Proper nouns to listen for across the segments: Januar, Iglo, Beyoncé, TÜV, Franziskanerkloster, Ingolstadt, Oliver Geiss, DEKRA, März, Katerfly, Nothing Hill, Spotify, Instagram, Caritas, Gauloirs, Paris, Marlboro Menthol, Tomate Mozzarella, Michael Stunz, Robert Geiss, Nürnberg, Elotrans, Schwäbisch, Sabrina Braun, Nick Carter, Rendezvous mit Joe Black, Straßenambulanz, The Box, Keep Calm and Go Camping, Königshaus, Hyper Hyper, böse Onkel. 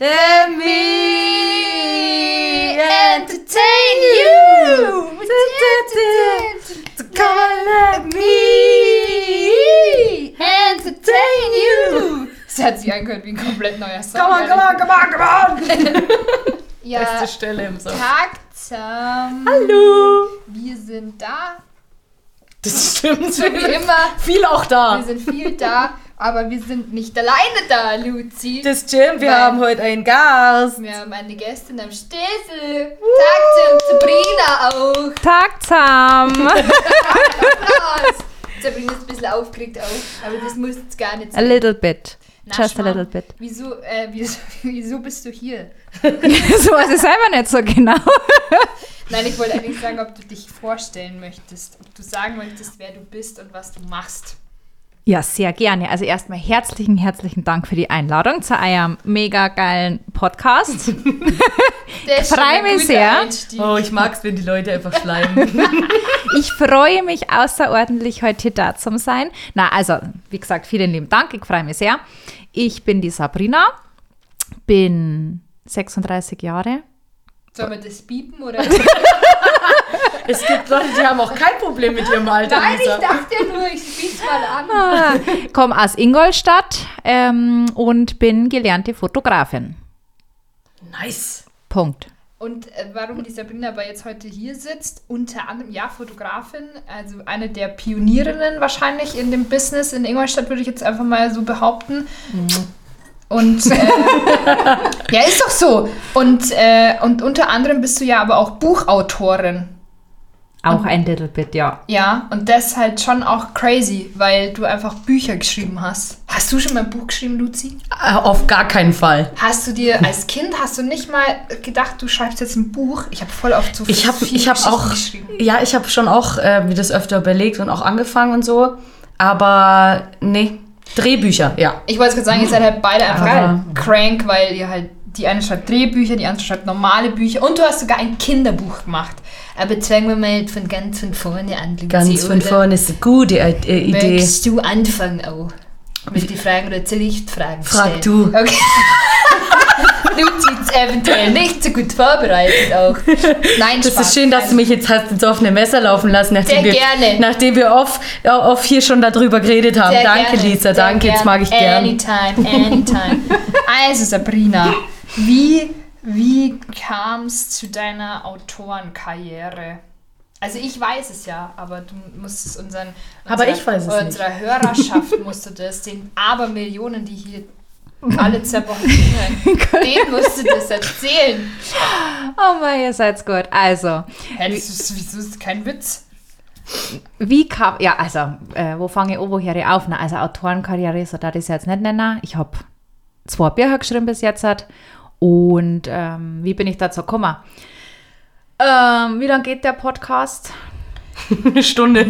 Let me entertain you. Come and let me entertain you. Das hat sich angehört wie ein komplett neuer Song. Come on, come on, come on, come on. Ja, beste Stelle im Song. Tag zusammen. Hallo. Wir sind da. Das stimmt. So wie immer. Viel auch da. Wir sind viel da. Aber wir sind nicht alleine da, Luzi. Das stimmt, wir haben heute einen Gast. Wir haben eine Gästin am Stessel. Tag zum Sabrina auch. Tag zum. Sabrina ist ein bisschen aufgeregt auch, aber das muss jetzt gar nicht sein. A little bit. Na, just a little bit. Wieso bist du hier? So was ist einfach nicht so genau. Nein, ich wollte eigentlich sagen, ob du dich vorstellen möchtest. Ob du sagen möchtest, wer du bist und was du machst. Ja, sehr gerne. Also erstmal herzlichen Dank für die Einladung zu eurem mega geilen Podcast. Ich freue mich sehr. Einstieg. Oh, ich mag es, wenn die Leute einfach schleimen. Ich freue mich außerordentlich, heute hier da zu sein. Na, also, wie gesagt, vielen lieben Dank. Ich freue mich sehr. Ich bin die Sabrina, bin 36 Jahre. Sollen wir das piepen oder? Es gibt Leute, die haben auch kein Problem mit ihrem Alter. Nein, ich dachte ja nur, ich spiel's mal an. Ich komme aus Ingolstadt und bin gelernte Fotografin. Nice. Punkt. Und warum die Sabrina aber jetzt heute hier sitzt, unter anderem, ja, Fotografin, also eine der Pionierinnen wahrscheinlich in dem Business in Ingolstadt, würde ich jetzt einfach mal so behaupten. Mhm. Und ja, ist doch so. Und unter anderem bist du ja aber auch Buchautorin. Auch und, ein little bit, ja. Ja, und das halt schon auch crazy, weil du einfach Bücher geschrieben hast. Hast du schon mal ein Buch geschrieben, Luzi? Auf gar keinen Fall. Hast du dir als Kind, hast du nicht mal gedacht, du schreibst jetzt ein Buch? Ich habe voll oft so viele Geschichten geschrieben. Ja, ich habe schon auch mir das öfter überlegt und auch angefangen und so. Aber nee, Drehbücher, ja. Ich wollte gerade sagen, ihr seid halt beide einfach crank, weil ihr halt, die eine schreibt Drehbücher, die andere schreibt normale Bücher. Und du hast sogar ein Kinderbuch gemacht. Aber jetzt fangen wir mal von vorne an. Ganz von vorne ist eine gute Idee. Möchtest du anfangen auch? Mit den Fragen oder soll ich Fragen stellen? Frag du. Okay. Du bist eventuell nicht so gut vorbereitet auch. Nein, das Spaß. Ist schön, dass du mich jetzt hast ins offene Messer laufen lassen, nachdem wir oft hier schon darüber geredet haben. Sehr danke, gerne. Lisa, danke, jetzt mag ich gerne. Anytime. Also Sabrina, wie kam es zu deiner Autorenkarriere? Also ich weiß es ja, aber du musst es unserer Hörerschaft musst du das, den Abermillionen, die hier alle zerbrochen hören, denen musst du das erzählen. Oh mein, ihr seid gut. Also. Hä, wieso ist kein Witz? Wie kam, ja also, wo fange ich an, wo höre ich auf? Na, also Autorenkarriere, so darf ich es jetzt nicht nennen. Ich habe 2 Bücher geschrieben bis jetzt. Und wie bin ich dazu gekommen? Wie lange geht der Podcast? Eine Stunde,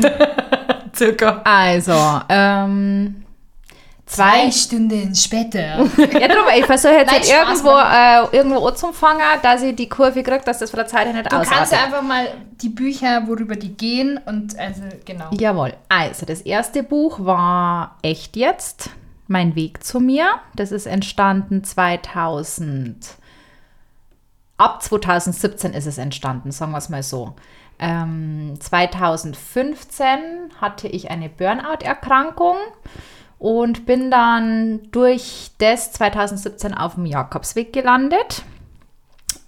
circa. Also, 2 Stunden später. Ja, drum, ich versuche jetzt halt irgendwo anzufangen, dass ich die Kurve kriege, dass das von der Zeit her nicht ausartet. Du kannst ja einfach mal die Bücher, worüber die gehen und also, genau. Jawohl. Also, das erste Buch war Echt jetzt, mein Weg zu mir. Das ist entstanden ab 2017 ist es entstanden, sagen wir es mal so. 2015 hatte ich eine Burnout-Erkrankung und bin dann durch das 2017 auf dem Jakobsweg gelandet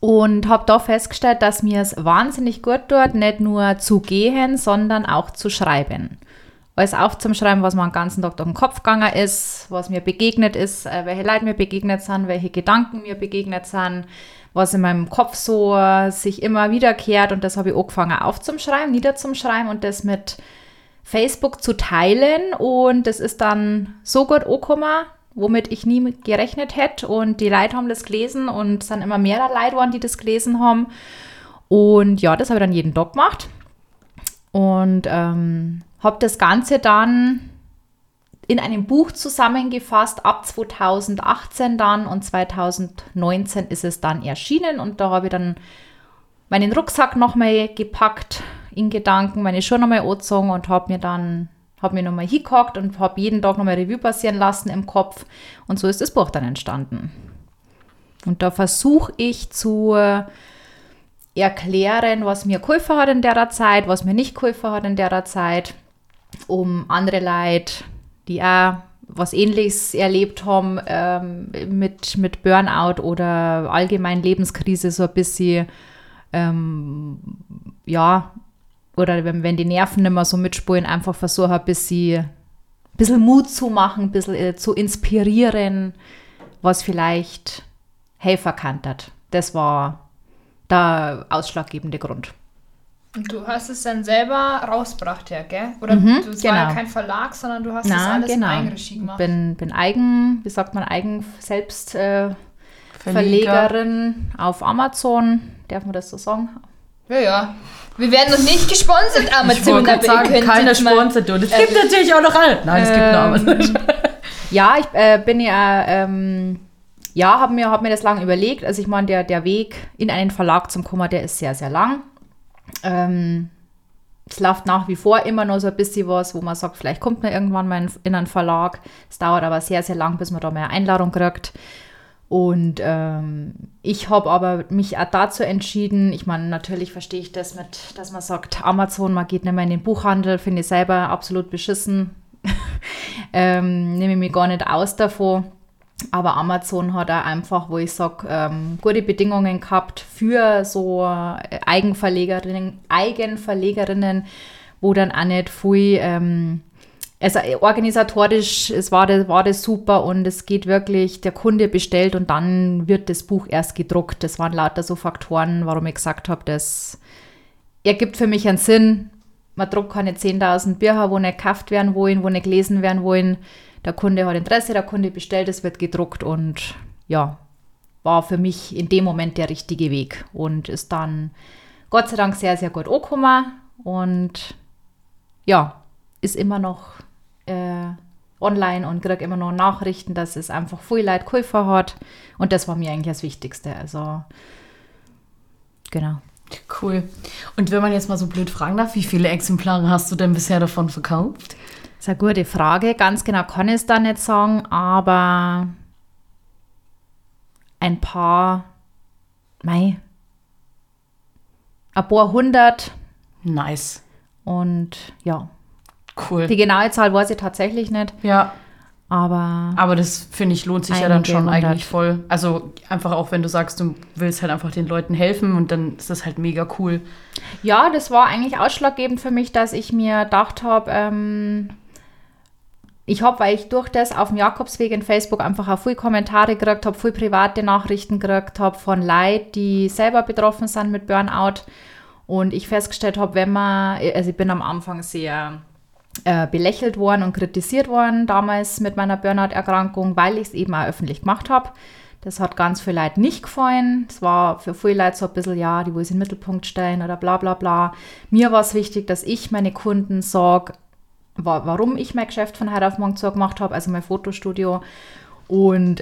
und habe da festgestellt, dass mir es wahnsinnig gut tut, nicht nur zu gehen, sondern auch zu schreiben. Alles aufzuschreiben, was mir den ganzen Tag durch den Kopf gegangen ist, was mir begegnet ist, welche Leute mir begegnet sind, welche Gedanken mir begegnet sind, was in meinem Kopf so sich immer wiederkehrt. Und das habe ich angefangen aufzuschreiben, niederzuschreiben und das mit Facebook zu teilen. Und das ist dann so gut angekommen, womit ich nie gerechnet hätte. Und die Leute haben das gelesen und es sind immer mehrere Leute geworden, die das gelesen haben. Und ja, das habe ich dann jeden Tag gemacht. Und habe das Ganze dann in einem Buch zusammengefasst, ab 2018 dann und 2019 ist es dann erschienen und da habe ich dann meinen Rucksack nochmal gepackt in Gedanken, meine Schuhe nochmal angezogen und habe mir nochmal hingehockt und habe jeden Tag nochmal Revue passieren lassen im Kopf und so ist das Buch dann entstanden. Und da versuche ich zu erklären, was mir geholfen hat in der Zeit, was mir nicht geholfen hat in der Zeit, um andere Leute, die auch was Ähnliches erlebt haben, mit Burnout oder allgemein Lebenskrise so ein bisschen, ja, oder wenn die Nerven nicht mehr so mitspulen, einfach versuche ein bisschen Mut zu machen, ein bisschen zu inspirieren, was vielleicht helfen kann. Das war der ausschlaggebende Grund. Und du hast es dann selber rausgebracht, ja, gell? Oder es war ja kein Verlag, sondern du hast das alles eigenregie gemacht. Bin Verlegerin auf Amazon. Darf man das so sagen? Ja, ja. Wir werden noch nicht gesponsert, Amazon. Ich wollte sagen, keiner sponsert uns. Es gibt natürlich auch noch alle. Nein, es gibt noch Amazon. Ja, ich bin ja... ja, hab mir das lange überlegt. Also ich meine, der Weg in einen Verlag zum Kummer, der ist sehr, sehr lang. Es läuft nach wie vor immer noch so ein bisschen was, wo man sagt, vielleicht kommt man irgendwann mal in einen Verlag. Es dauert aber sehr, sehr lang, bis man da mal eine Einladung kriegt. Und ich habe aber mich auch dazu entschieden, ich meine, natürlich verstehe ich das mit, dass man sagt, Amazon, man geht nicht mehr in den Buchhandel, finde ich selber absolut beschissen. Nehme ich mich gar nicht aus davon. Aber Amazon hat auch einfach, wo ich sage, gute Bedingungen gehabt für so Eigenverlegerinnen, wo dann auch nicht viel, also organisatorisch war das super und es geht wirklich, der Kunde bestellt und dann wird das Buch erst gedruckt. Das waren lauter so Faktoren, warum ich gesagt habe, das ergibt für mich einen Sinn. Man druckt keine 10.000 Bücher, wo nicht gekauft werden wollen, wo nicht gelesen werden wollen. Der Kunde hat Interesse, der Kunde bestellt, es wird gedruckt und ja, war für mich in dem Moment der richtige Weg und ist dann Gott sei Dank sehr, sehr gut angekommen und ja, ist immer noch online und kriege immer noch Nachrichten, dass es einfach viel Leute geholfen hat und das war mir eigentlich das Wichtigste, also genau. Cool. Und wenn man jetzt mal so blöd fragen darf, wie viele Exemplare hast du denn bisher davon verkauft? Das ist eine gute Frage. Ganz genau kann ich es da nicht sagen, aber ein paar hundert. Nice. Und ja. Cool. Die genaue Zahl weiß ich tatsächlich nicht. Ja. Aber das, finde ich, lohnt sich ja dann schon 100. Eigentlich voll. Also einfach auch, wenn du sagst, du willst halt einfach den Leuten helfen und dann ist das halt mega cool. Ja, das war eigentlich ausschlaggebend für mich, dass ich mir gedacht habe, weil ich durch das auf dem Jakobsweg in Facebook einfach auch viele Kommentare gekriegt habe, viele private Nachrichten gekriegt habe von Leuten, die selber betroffen sind mit Burnout. Und ich festgestellt habe, ich bin am Anfang sehr... belächelt worden und kritisiert worden damals mit meiner Burnout-Erkrankung, weil ich es eben auch öffentlich gemacht habe. Das hat ganz viele Leute nicht gefallen. Es war für viele Leute so ein bisschen, ja, die wollen es in den Mittelpunkt stellen oder bla bla bla. Mir war es wichtig, dass ich meine Kunden sage, warum ich mein Geschäft von heute auf morgen zugemacht habe, also mein Fotostudio. Und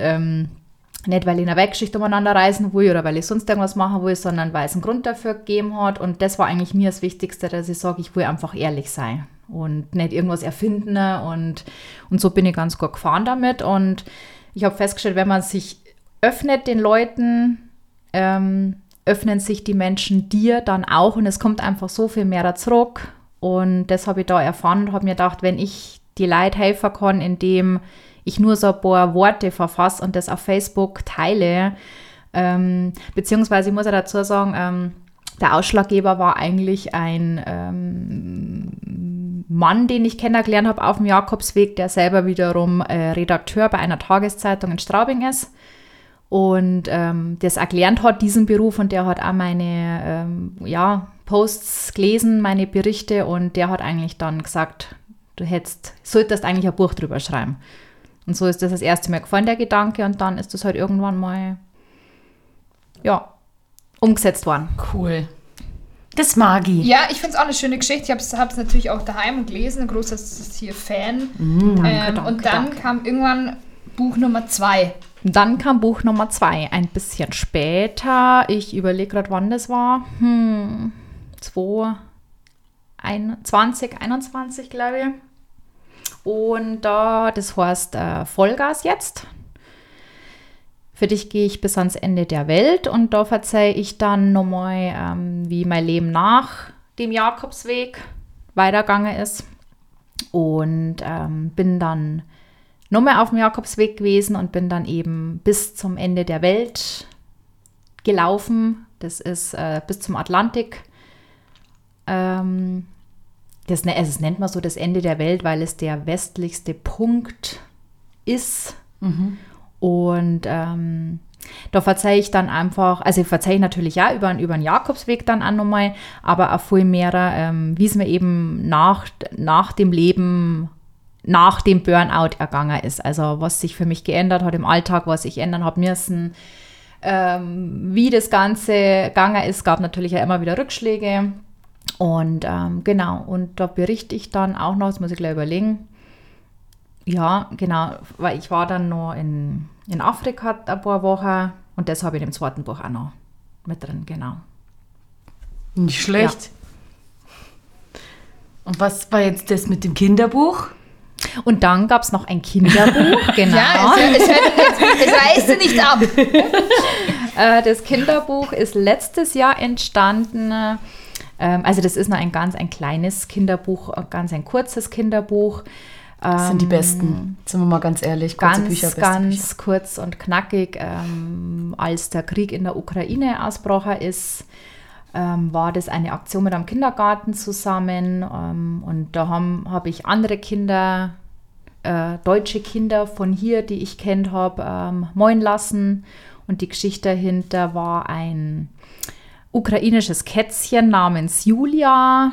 nicht, weil ich in der Wegschicht umeinander reisen will oder weil ich sonst irgendwas machen will, sondern weil es einen Grund dafür gegeben hat. Und das war eigentlich mir das Wichtigste, dass ich sage, ich will einfach ehrlich sein. Und nicht irgendwas erfinden und so bin ich ganz gut gefahren damit und ich habe festgestellt, wenn man sich öffnet den Leuten, öffnen sich die Menschen dir dann auch und es kommt einfach so viel mehr zurück und das habe ich da erfahren und habe mir gedacht, wenn ich die Leute helfen kann, indem ich nur so ein paar Worte verfasse und das auf Facebook teile, beziehungsweise ich muss ja dazu sagen, der Ausschlaggeber war eigentlich ein Mann, den ich kennengelernt habe auf dem Jakobsweg, der selber wiederum Redakteur bei einer Tageszeitung in Straubing ist und das auch gelernt hat, diesen Beruf, und der hat auch meine Posts gelesen, meine Berichte, und der hat eigentlich dann gesagt, du solltest eigentlich ein Buch drüber schreiben. Und so ist das erste Mal gefallen, der Gedanke, und dann ist das halt irgendwann mal, ja, umgesetzt worden. Cool. Das mag ich. Ja, ich finde es auch eine schöne Geschichte. Ich habe es natürlich auch daheim gelesen. Ein großer Fan. Danke. Kam irgendwann Buch Nummer 2. Dann kam Buch Nummer 2. Ein bisschen später. Ich überlege gerade, wann das war. 2021, glaube ich. Und das heißt Vollgas jetzt. Für dich gehe ich bis ans Ende der Welt und da verzeihe ich dann nochmal, wie mein Leben nach dem Jakobsweg weitergegangen ist. Und bin dann nochmal auf dem Jakobsweg gewesen und bin dann eben bis zum Ende der Welt gelaufen. Das ist bis zum Atlantik. Das nennt man so das Ende der Welt, weil es der westlichste Punkt ist. Mhm. Und da verzeihe ich dann einfach, also verzeihe ich natürlich ja über den Jakobsweg dann auch nochmal, aber auch viel mehr, wie es mir eben nach dem Leben, nach dem Burnout ergangen ist. Also was sich für mich geändert hat im Alltag, was ich ändern habe müssen, wie das Ganze gegangen ist, gab natürlich ja immer wieder Rückschläge. Und genau, und da berichte ich dann auch noch, das muss ich gleich überlegen, ja, genau, weil ich war dann noch in Afrika ein paar Wochen und das habe ich in dem zweiten Buch auch noch mit drin, genau. Nicht schlecht. Ja. Und was war jetzt das mit dem Kinderbuch? Und dann gab es noch ein Kinderbuch, genau. Ja, es reißt nicht ab. Das Kinderbuch ist letztes Jahr entstanden. Also das ist noch ein kleines Kinderbuch, ganz ein kurzes Kinderbuch. Das sind die besten, sind wir mal ganz ehrlich. Kurze Bücher, beste Bücher. Kurz und knackig. Als der Krieg in der Ukraine ausbrochen ist, war das eine Aktion mit einem Kindergarten zusammen. Und da habe ich andere Kinder, deutsche Kinder von hier, die ich kennt habe, moin lassen. Und die Geschichte dahinter war ein ukrainisches Kätzchen namens Julia,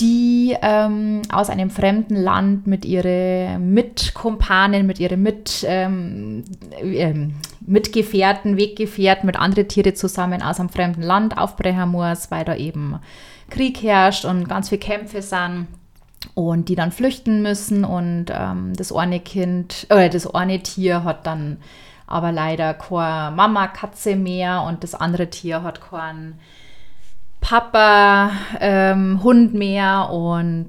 die aus einem fremden Land mit ihren Mitkumpanen, mit ihren Mitgefährten, Weggefährten, mit anderen Tieren zusammen aus einem fremden Land aufbrechen muss, weil da eben Krieg herrscht und ganz viele Kämpfe sind und die dann flüchten müssen. Und das eine Tier hat dann aber leider keine Mama-Katze mehr und das andere Tier hat keinen Papa-Hund mehr und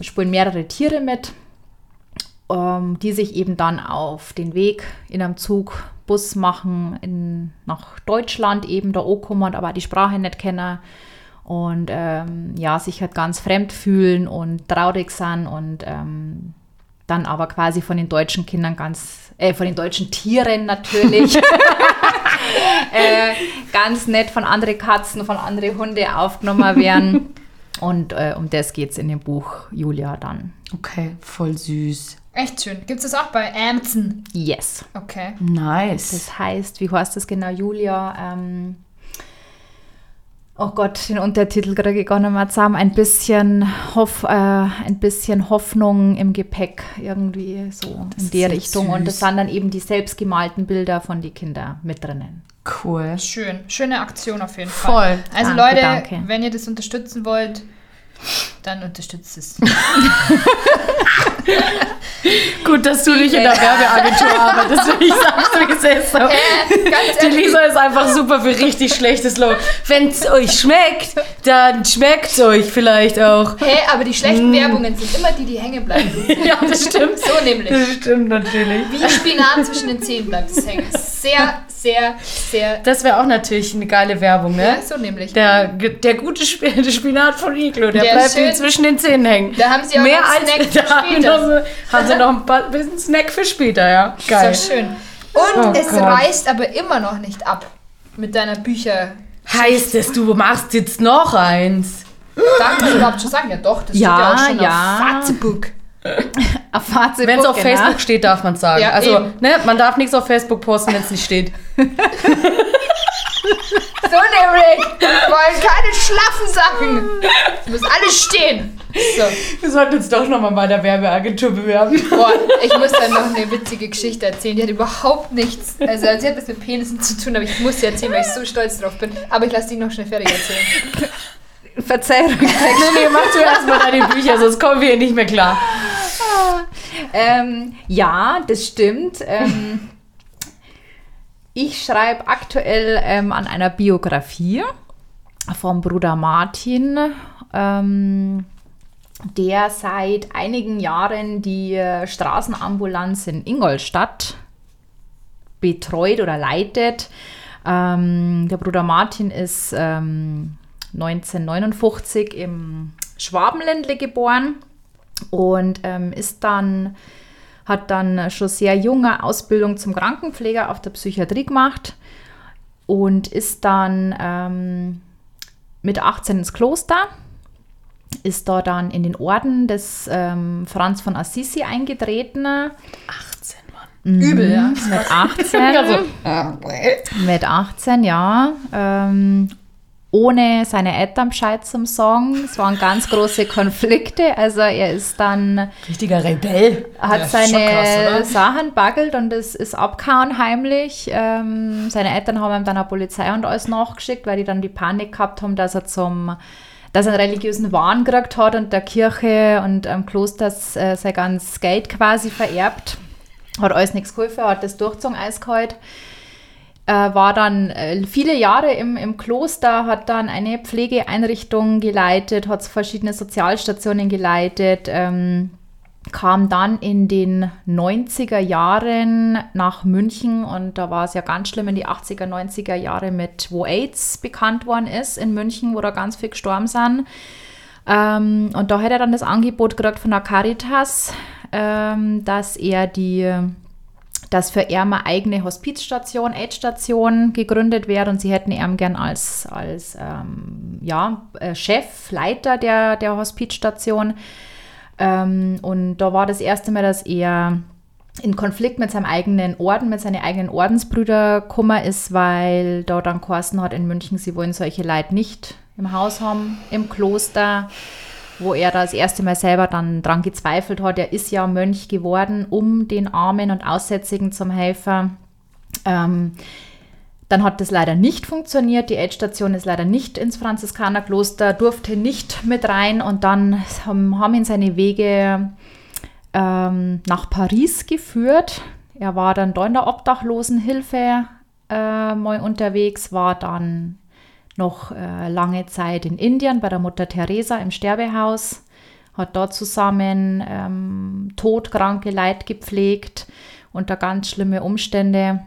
spielen mehrere Tiere mit, die sich eben dann auf den Weg in einem Zug, Bus machen nach Deutschland eben, da ankommen, aber die Sprache nicht kennen und sich halt ganz fremd fühlen und traurig sind und dann aber quasi von den deutschen Kindern von den deutschen Tieren natürlich, ganz nett von anderen Katzen, von anderen Hunden aufgenommen werden. Und um das geht es in dem Buch Julia dann. Okay, voll süß. Echt schön. Gibt es das auch bei Amazon? Yes. Okay. Nice. Das heißt, wie heißt das genau, Julia? Oh Gott, den Untertitel kriege ich gar nicht mehr zusammen. Ein bisschen Hoffnung im Gepäck, irgendwie so das in die Richtung. Süß. Und das sind dann eben die selbstgemalten Bilder von den Kindern mit drinnen. Cool. Schön. Schöne Aktion auf jeden Fall. Voll. Also danke, Leute, wenn ihr das unterstützen wollt, dann unterstützt es. Gut, dass du nicht in der Werbeagentur arbeitest, wenn ich sag's, wie es ist. Die Lisa ist einfach super für richtig schlechtes Lob. Wenn's euch schmeckt, dann schmeckt's euch vielleicht auch. Hey, aber die schlechten Werbungen sind immer die hängen bleiben. Ja, das stimmt. So nämlich. Das stimmt natürlich. Wie Spinat zwischen den Zähnen bleibt es hängen. Sehr, sehr, sehr. Das wäre auch natürlich eine geile Werbung, ne? Ja, so nämlich. Der gute Spinat von Iglo, der bleibt ihm zwischen den Zähnen hängen. Da haben sie auch mehr als Snack später. Haben sie noch ein bisschen Snack für später, ja. Geil. Ist doch schön. Und reißt aber immer noch nicht ab mit deiner Bücher. Heißt es, du machst jetzt noch eins? Darf ich überhaupt schon sagen? Ja doch, das steht ja auch schon auf Facebook. Auf Facebook, wenn es auf Facebook steht, darf man es sagen. Ja, also, man darf nichts auf Facebook posten, wenn es nicht steht. So, nämlich, wir wollen keine schlaffen Sachen. Es muss alles stehen. So. Wir sollten uns doch nochmal bei der Werbeagentur bewerben. Boah, ich muss dann noch eine witzige Geschichte erzählen. Die hat überhaupt nichts. Also, sie hat was mit Penissen zu tun, aber ich muss sie erzählen, weil ich so stolz drauf bin. Aber ich lasse die noch schnell fertig erzählen. Verzeihung. Nee, mach zuerst mal deine Bücher, sonst kommen wir hier nicht mehr klar. Ja, das stimmt. Ich schreibe aktuell an einer Biografie vom Bruder Martin, der seit einigen Jahren die Straßenambulanz in Ingolstadt betreut oder leitet. Der Bruder Martin ist 1959 im Schwabenländle geboren und hat dann schon sehr junge Ausbildung zum Krankenpfleger auf der Psychiatrie gemacht und ist dann mit 18 ins Kloster, ist da dann in den Orden des Franz von Assisi eingetreten. 18, Mann. Übel, ja. Mit 18. Ja. Ohne seine Eltern Bescheid zum sagen. Es waren ganz große Konflikte. Also er ist dann... Richtiger Rebell. Hat ja, seine krass, Sachen baggelt und es ist abgehauen heimlich. Seine Eltern haben ihm dann eine Polizei und alles nachgeschickt, weil die dann die Panik gehabt haben, dass er einen religiösen Wahn gekriegt hat und der Kirche und am Kloster sein ganzes Geld quasi vererbt. Hat alles nichts geholfen, hat das durchgezogen eiskalt. War dann viele Jahre im Kloster, hat dann eine Pflegeeinrichtung geleitet, hat verschiedene Sozialstationen geleitet, kam dann in den 90er Jahren nach München und da war es ja ganz schlimm in die 80er, 90er Jahre mit, wo AIDS bekannt worden ist in München, wo da ganz viel gestorben sind. Und da hat er dann das Angebot gekriegt von der Caritas, dass für er eine eigene Hospizstation, AIDS-Station gegründet wird und sie hätten ihn gern als Chef, Leiter der Hospizstation. Und da war das erste Mal, dass er in Konflikt mit seinem eigenen Orden, mit seinen eigenen Ordensbrüdern gekommen ist, weil da dann geheißen hat in München, sie wollen solche Leute nicht im Haus haben, im Kloster, wo er das erste Mal selber dann dran gezweifelt hat. Er ist ja Mönch geworden, um den Armen und Aussätzigen zum Helfer. Dann hat das leider nicht funktioniert. Die AIDS-Station ist leider nicht ins Franziskanerkloster, durfte nicht mit rein. Und dann haben ihn seine Wege nach Paris geführt. Er war dann da in der Obdachlosenhilfe mal unterwegs, war dann noch lange Zeit in Indien bei der Mutter Teresa im Sterbehaus, hat dort zusammen todkranke Leute gepflegt unter ganz schlimme Umstände,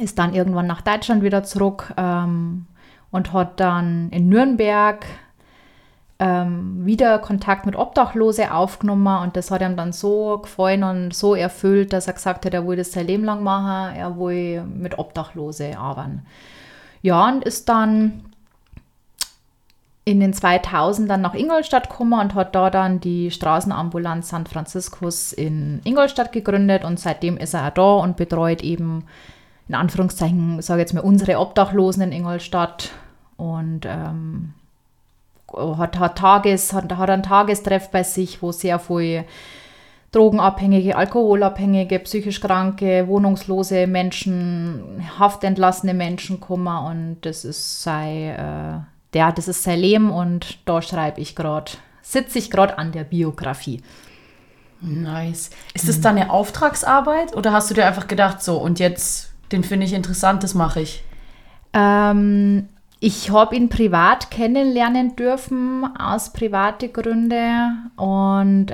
ist dann irgendwann nach Deutschland wieder zurück und hat dann in Nürnberg wieder Kontakt mit Obdachlose aufgenommen und das hat ihm dann so gefallen und so erfüllt, dass er gesagt hat, er will das sein Leben lang machen, er will mit Obdachlose arbeiten. Ja, und ist dann in den 2000ern nach Ingolstadt gekommen und hat da dann die Straßenambulanz San Franziskus in Ingolstadt gegründet und seitdem ist er auch da und betreut eben, in Anführungszeichen, sage ich jetzt mal, unsere Obdachlosen in Ingolstadt und hat einen Tagestreff bei sich, wo sehr viel Drogenabhängige, Alkoholabhängige, psychisch Kranke, wohnungslose Menschen, haftentlassene Menschen kommen und das ist sein Leben und da sitze ich gerade an der Biografie. Nice. Ist das dann eine Auftragsarbeit oder hast du dir einfach gedacht, so und jetzt, den finde ich interessant, das mache ich? Ich habe ihn privat kennenlernen dürfen, aus privaten Gründen und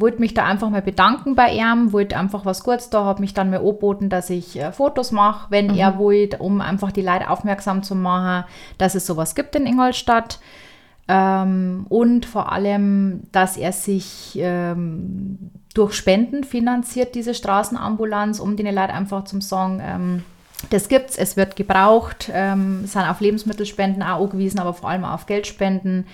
wollte mich da einfach mal bedanken bei ihm, wollte einfach was Gutes da, habe mich dann mal angeboten, dass ich Fotos mache, wenn er wollte, um einfach die Leute aufmerksam zu machen, dass es sowas gibt in Ingolstadt und vor allem, dass er sich durch Spenden finanziert, diese Straßenambulanz, um den Leuten einfach zum sagen, das gibt's, es wird gebraucht, sind auf Lebensmittelspenden auch angewiesen, aber vor allem auf Geldspenden.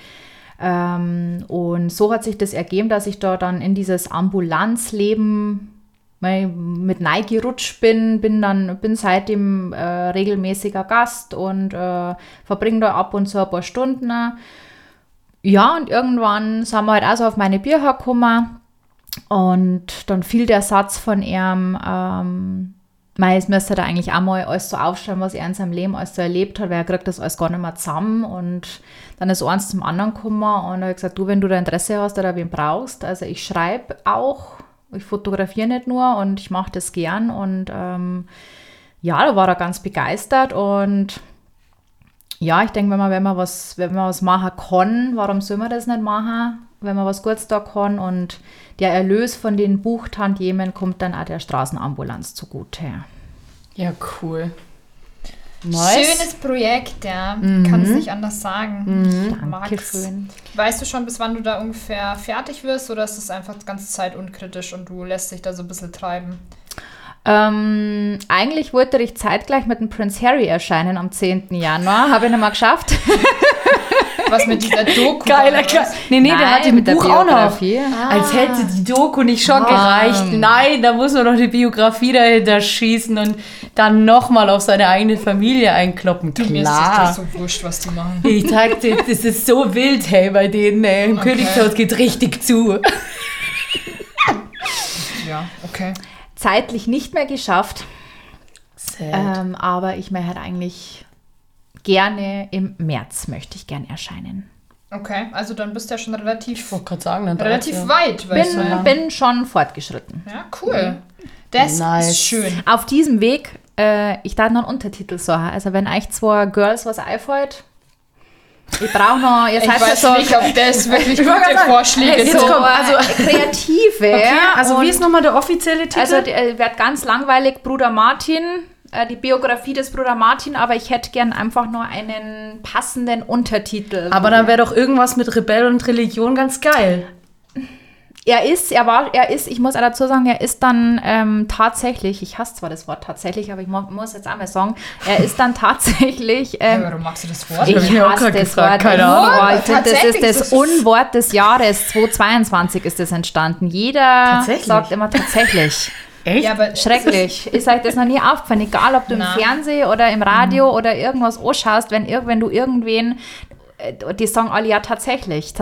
Und so hat sich das ergeben, dass ich da dann in dieses Ambulanzleben mit reingerutscht bin seitdem regelmäßiger Gast und verbringe da ab und zu ein paar Stunden. Ja, und irgendwann sind wir halt auch so auf meine Bircher gekommen und dann fiel der Satz von ihm, meist müsste er da eigentlich auch mal alles so aufschreiben, was er in seinem Leben alles so erlebt hat, weil er kriegt das alles gar nicht mehr zusammen und dann ist eins zum anderen gekommen und er hat gesagt, du, wenn du da Interesse hast oder wen brauchst, also ich schreibe auch, ich fotografiere nicht nur und ich mache das gern und da war er ganz begeistert und ja, ich denke, wenn man was machen kann, warum soll man das nicht machen, wenn man was Gutes da kann und der Erlös von den Buchtantiemen kommt dann auch der Straßenambulanz zugute. Ja, cool. Nice. Schönes Projekt, ja. Mhm. Kann es nicht anders sagen. Mhm. Dankeschön. Weißt du schon, bis wann du da ungefähr fertig wirst oder ist das einfach die ganze Zeit unkritisch und du lässt dich da so ein bisschen treiben? Eigentlich wollte ich zeitgleich mit dem Prince Harry erscheinen am 10. Januar. Habe ich nicht mal geschafft. Was mit dieser Doku? Geiler Kerl. Nein, der hatte mit Buch der Biografie auch noch. Ah. Als hätte die Doku nicht schon gereicht. Nein, da muss man noch die Biografie dahinter schießen und dann nochmal auf seine eigene Familie einkloppen. Klar. Mir ist das so wurscht, was die machen. Ich sag dir, das ist so wild, hey, bei denen. Ey. Im Königshaus geht richtig zu. Ja, okay. Zeitlich nicht mehr geschafft. Aber ich meine halt eigentlich... Gerne im März möchte ich gern erscheinen. Okay, also dann bist du ja schon relativ weit. Bin schon fortgeschritten. Ja, cool. Das ist schön. Auf diesem Weg, ich darf noch einen Untertitel so. Also wenn euch zwei Girls was einfällt, ich brauche noch... Jetzt ich heißt weiß so, nicht, ob das wirklich gute Vorschläge sind. Also Kreative. Okay, also wie ist nochmal der offizielle Titel? Also wird ganz langweilig, Bruder Martin... Die Biografie des Bruder Martin, aber ich hätte gern einfach nur einen passenden Untertitel. Aber dann wäre doch irgendwas mit Rebell und Religion ganz geil. Ich muss auch dazu sagen, er ist dann tatsächlich, ich hasse zwar das Wort tatsächlich, aber ich muss jetzt einmal sagen, er ist dann tatsächlich... warum magst du das Wort? Ich hasse das Wort. Keine Ahnung. Das ist das Unwort des Jahres 2022 ist das entstanden. Jeder sagt immer tatsächlich. Echt? Ja, aber schrecklich. Ist euch das noch nie aufgefallen? Egal, ob du im Fernsehen oder im Radio oder irgendwas anschaust, wenn du irgendwen, die sagen alle, ja, tatsächlich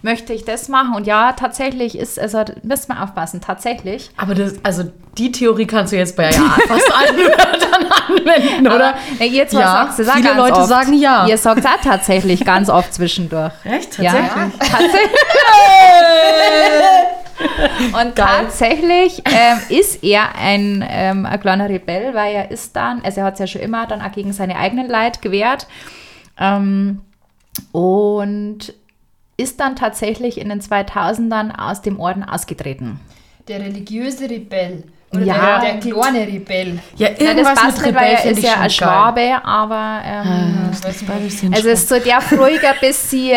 möchte ich das machen. Und ja, tatsächlich ist, also müsst man aufpassen, tatsächlich. Aber das, also die Theorie kannst du jetzt bei fast allen Wörtern anwenden, oder? Viele Leute oft. Sagen ja. Ihr sagt auch tatsächlich ganz oft zwischendurch. Echt? Tatsächlich? Ja, tatsächlich. Und tatsächlich ist er ein kleiner Rebell, weil er ist dann, also er hat es ja schon immer dann auch gegen seine eigenen Leid gewehrt und ist dann tatsächlich in den 2000ern aus dem Orden ausgetreten. Der religiöse Rebell. Oder der kleine Rebell. Ja, irgendwas das passt mit Rebell, weil er ist ja ein Schwabe, geil. Aber also ist so der ruhiger, bis sie...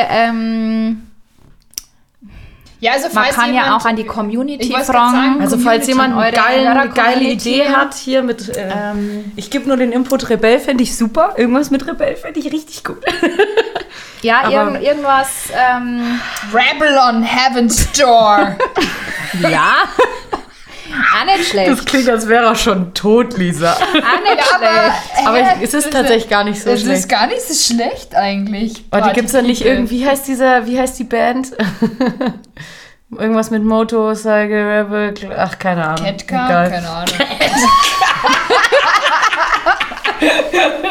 Ja, also man kann jemand, ja auch an die Community fragen. Also falls jemand eine geile Idee hat, hier mit, ich gebe nur den Input, Rebell fände ich super, irgendwas mit Rebell fände ich richtig gut. Ja, irgendwas, Rebel on Heaven's Door. Ja, auch nicht schlecht. Das klingt, als wäre er schon tot, Lisa. Auch nicht schlecht. Aber es ist tatsächlich gar nicht so schlecht. Es ist gar nicht so schlecht eigentlich. Oh, die gibt es ja nicht irgendwie, wie heißt die Band? Irgendwas mit Moto, Sage, Rebel, ach, keine Ahnung. Ketka? Keine Ahnung.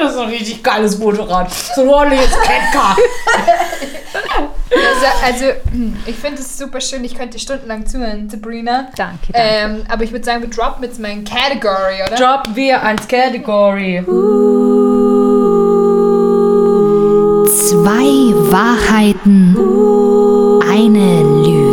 Das ist ein richtig geiles Motorrad. So ein ordentliches Ketka. Also, ich finde es super schön. Ich könnte stundenlang zuhören, Sabrina. Danke. Aber ich würde sagen, wir droppen jetzt mal ein Category, oder? Droppen wir als Category. 2 Wahrheiten, eine Lüge.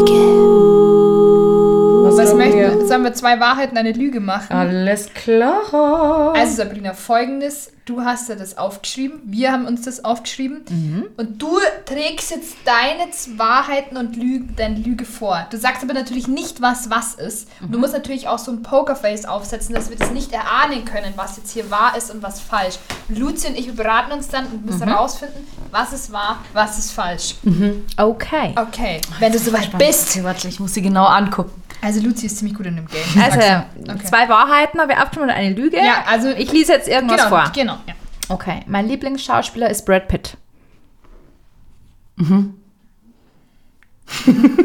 Sollen wir 2 Wahrheiten, eine Lüge machen? Alles klar. Also Sabrina, Folgendes. Du hast ja das aufgeschrieben, wir haben uns das aufgeschrieben und du trägst jetzt deine Wahrheiten und deine Lüge vor. Du sagst aber natürlich nicht, was ist. Mhm. Du musst natürlich auch so ein Pokerface aufsetzen, dass wir das nicht erahnen können, was jetzt hier wahr ist und was falsch. Und Luzi und ich beraten uns dann und müssen herausfinden, was ist wahr, was ist falsch. Mhm. Okay. Wenn du soweit bist. Warte, ich muss sie genau angucken. Also Luzi ist ziemlich gut in dem Game. Also 2 Wahrheiten, aber wir abstimmen und eine Lüge. Ja, also ich lese jetzt irgendwas vor. Genau, ja. Okay, mein Lieblingsschauspieler ist Brad Pitt. Mhm.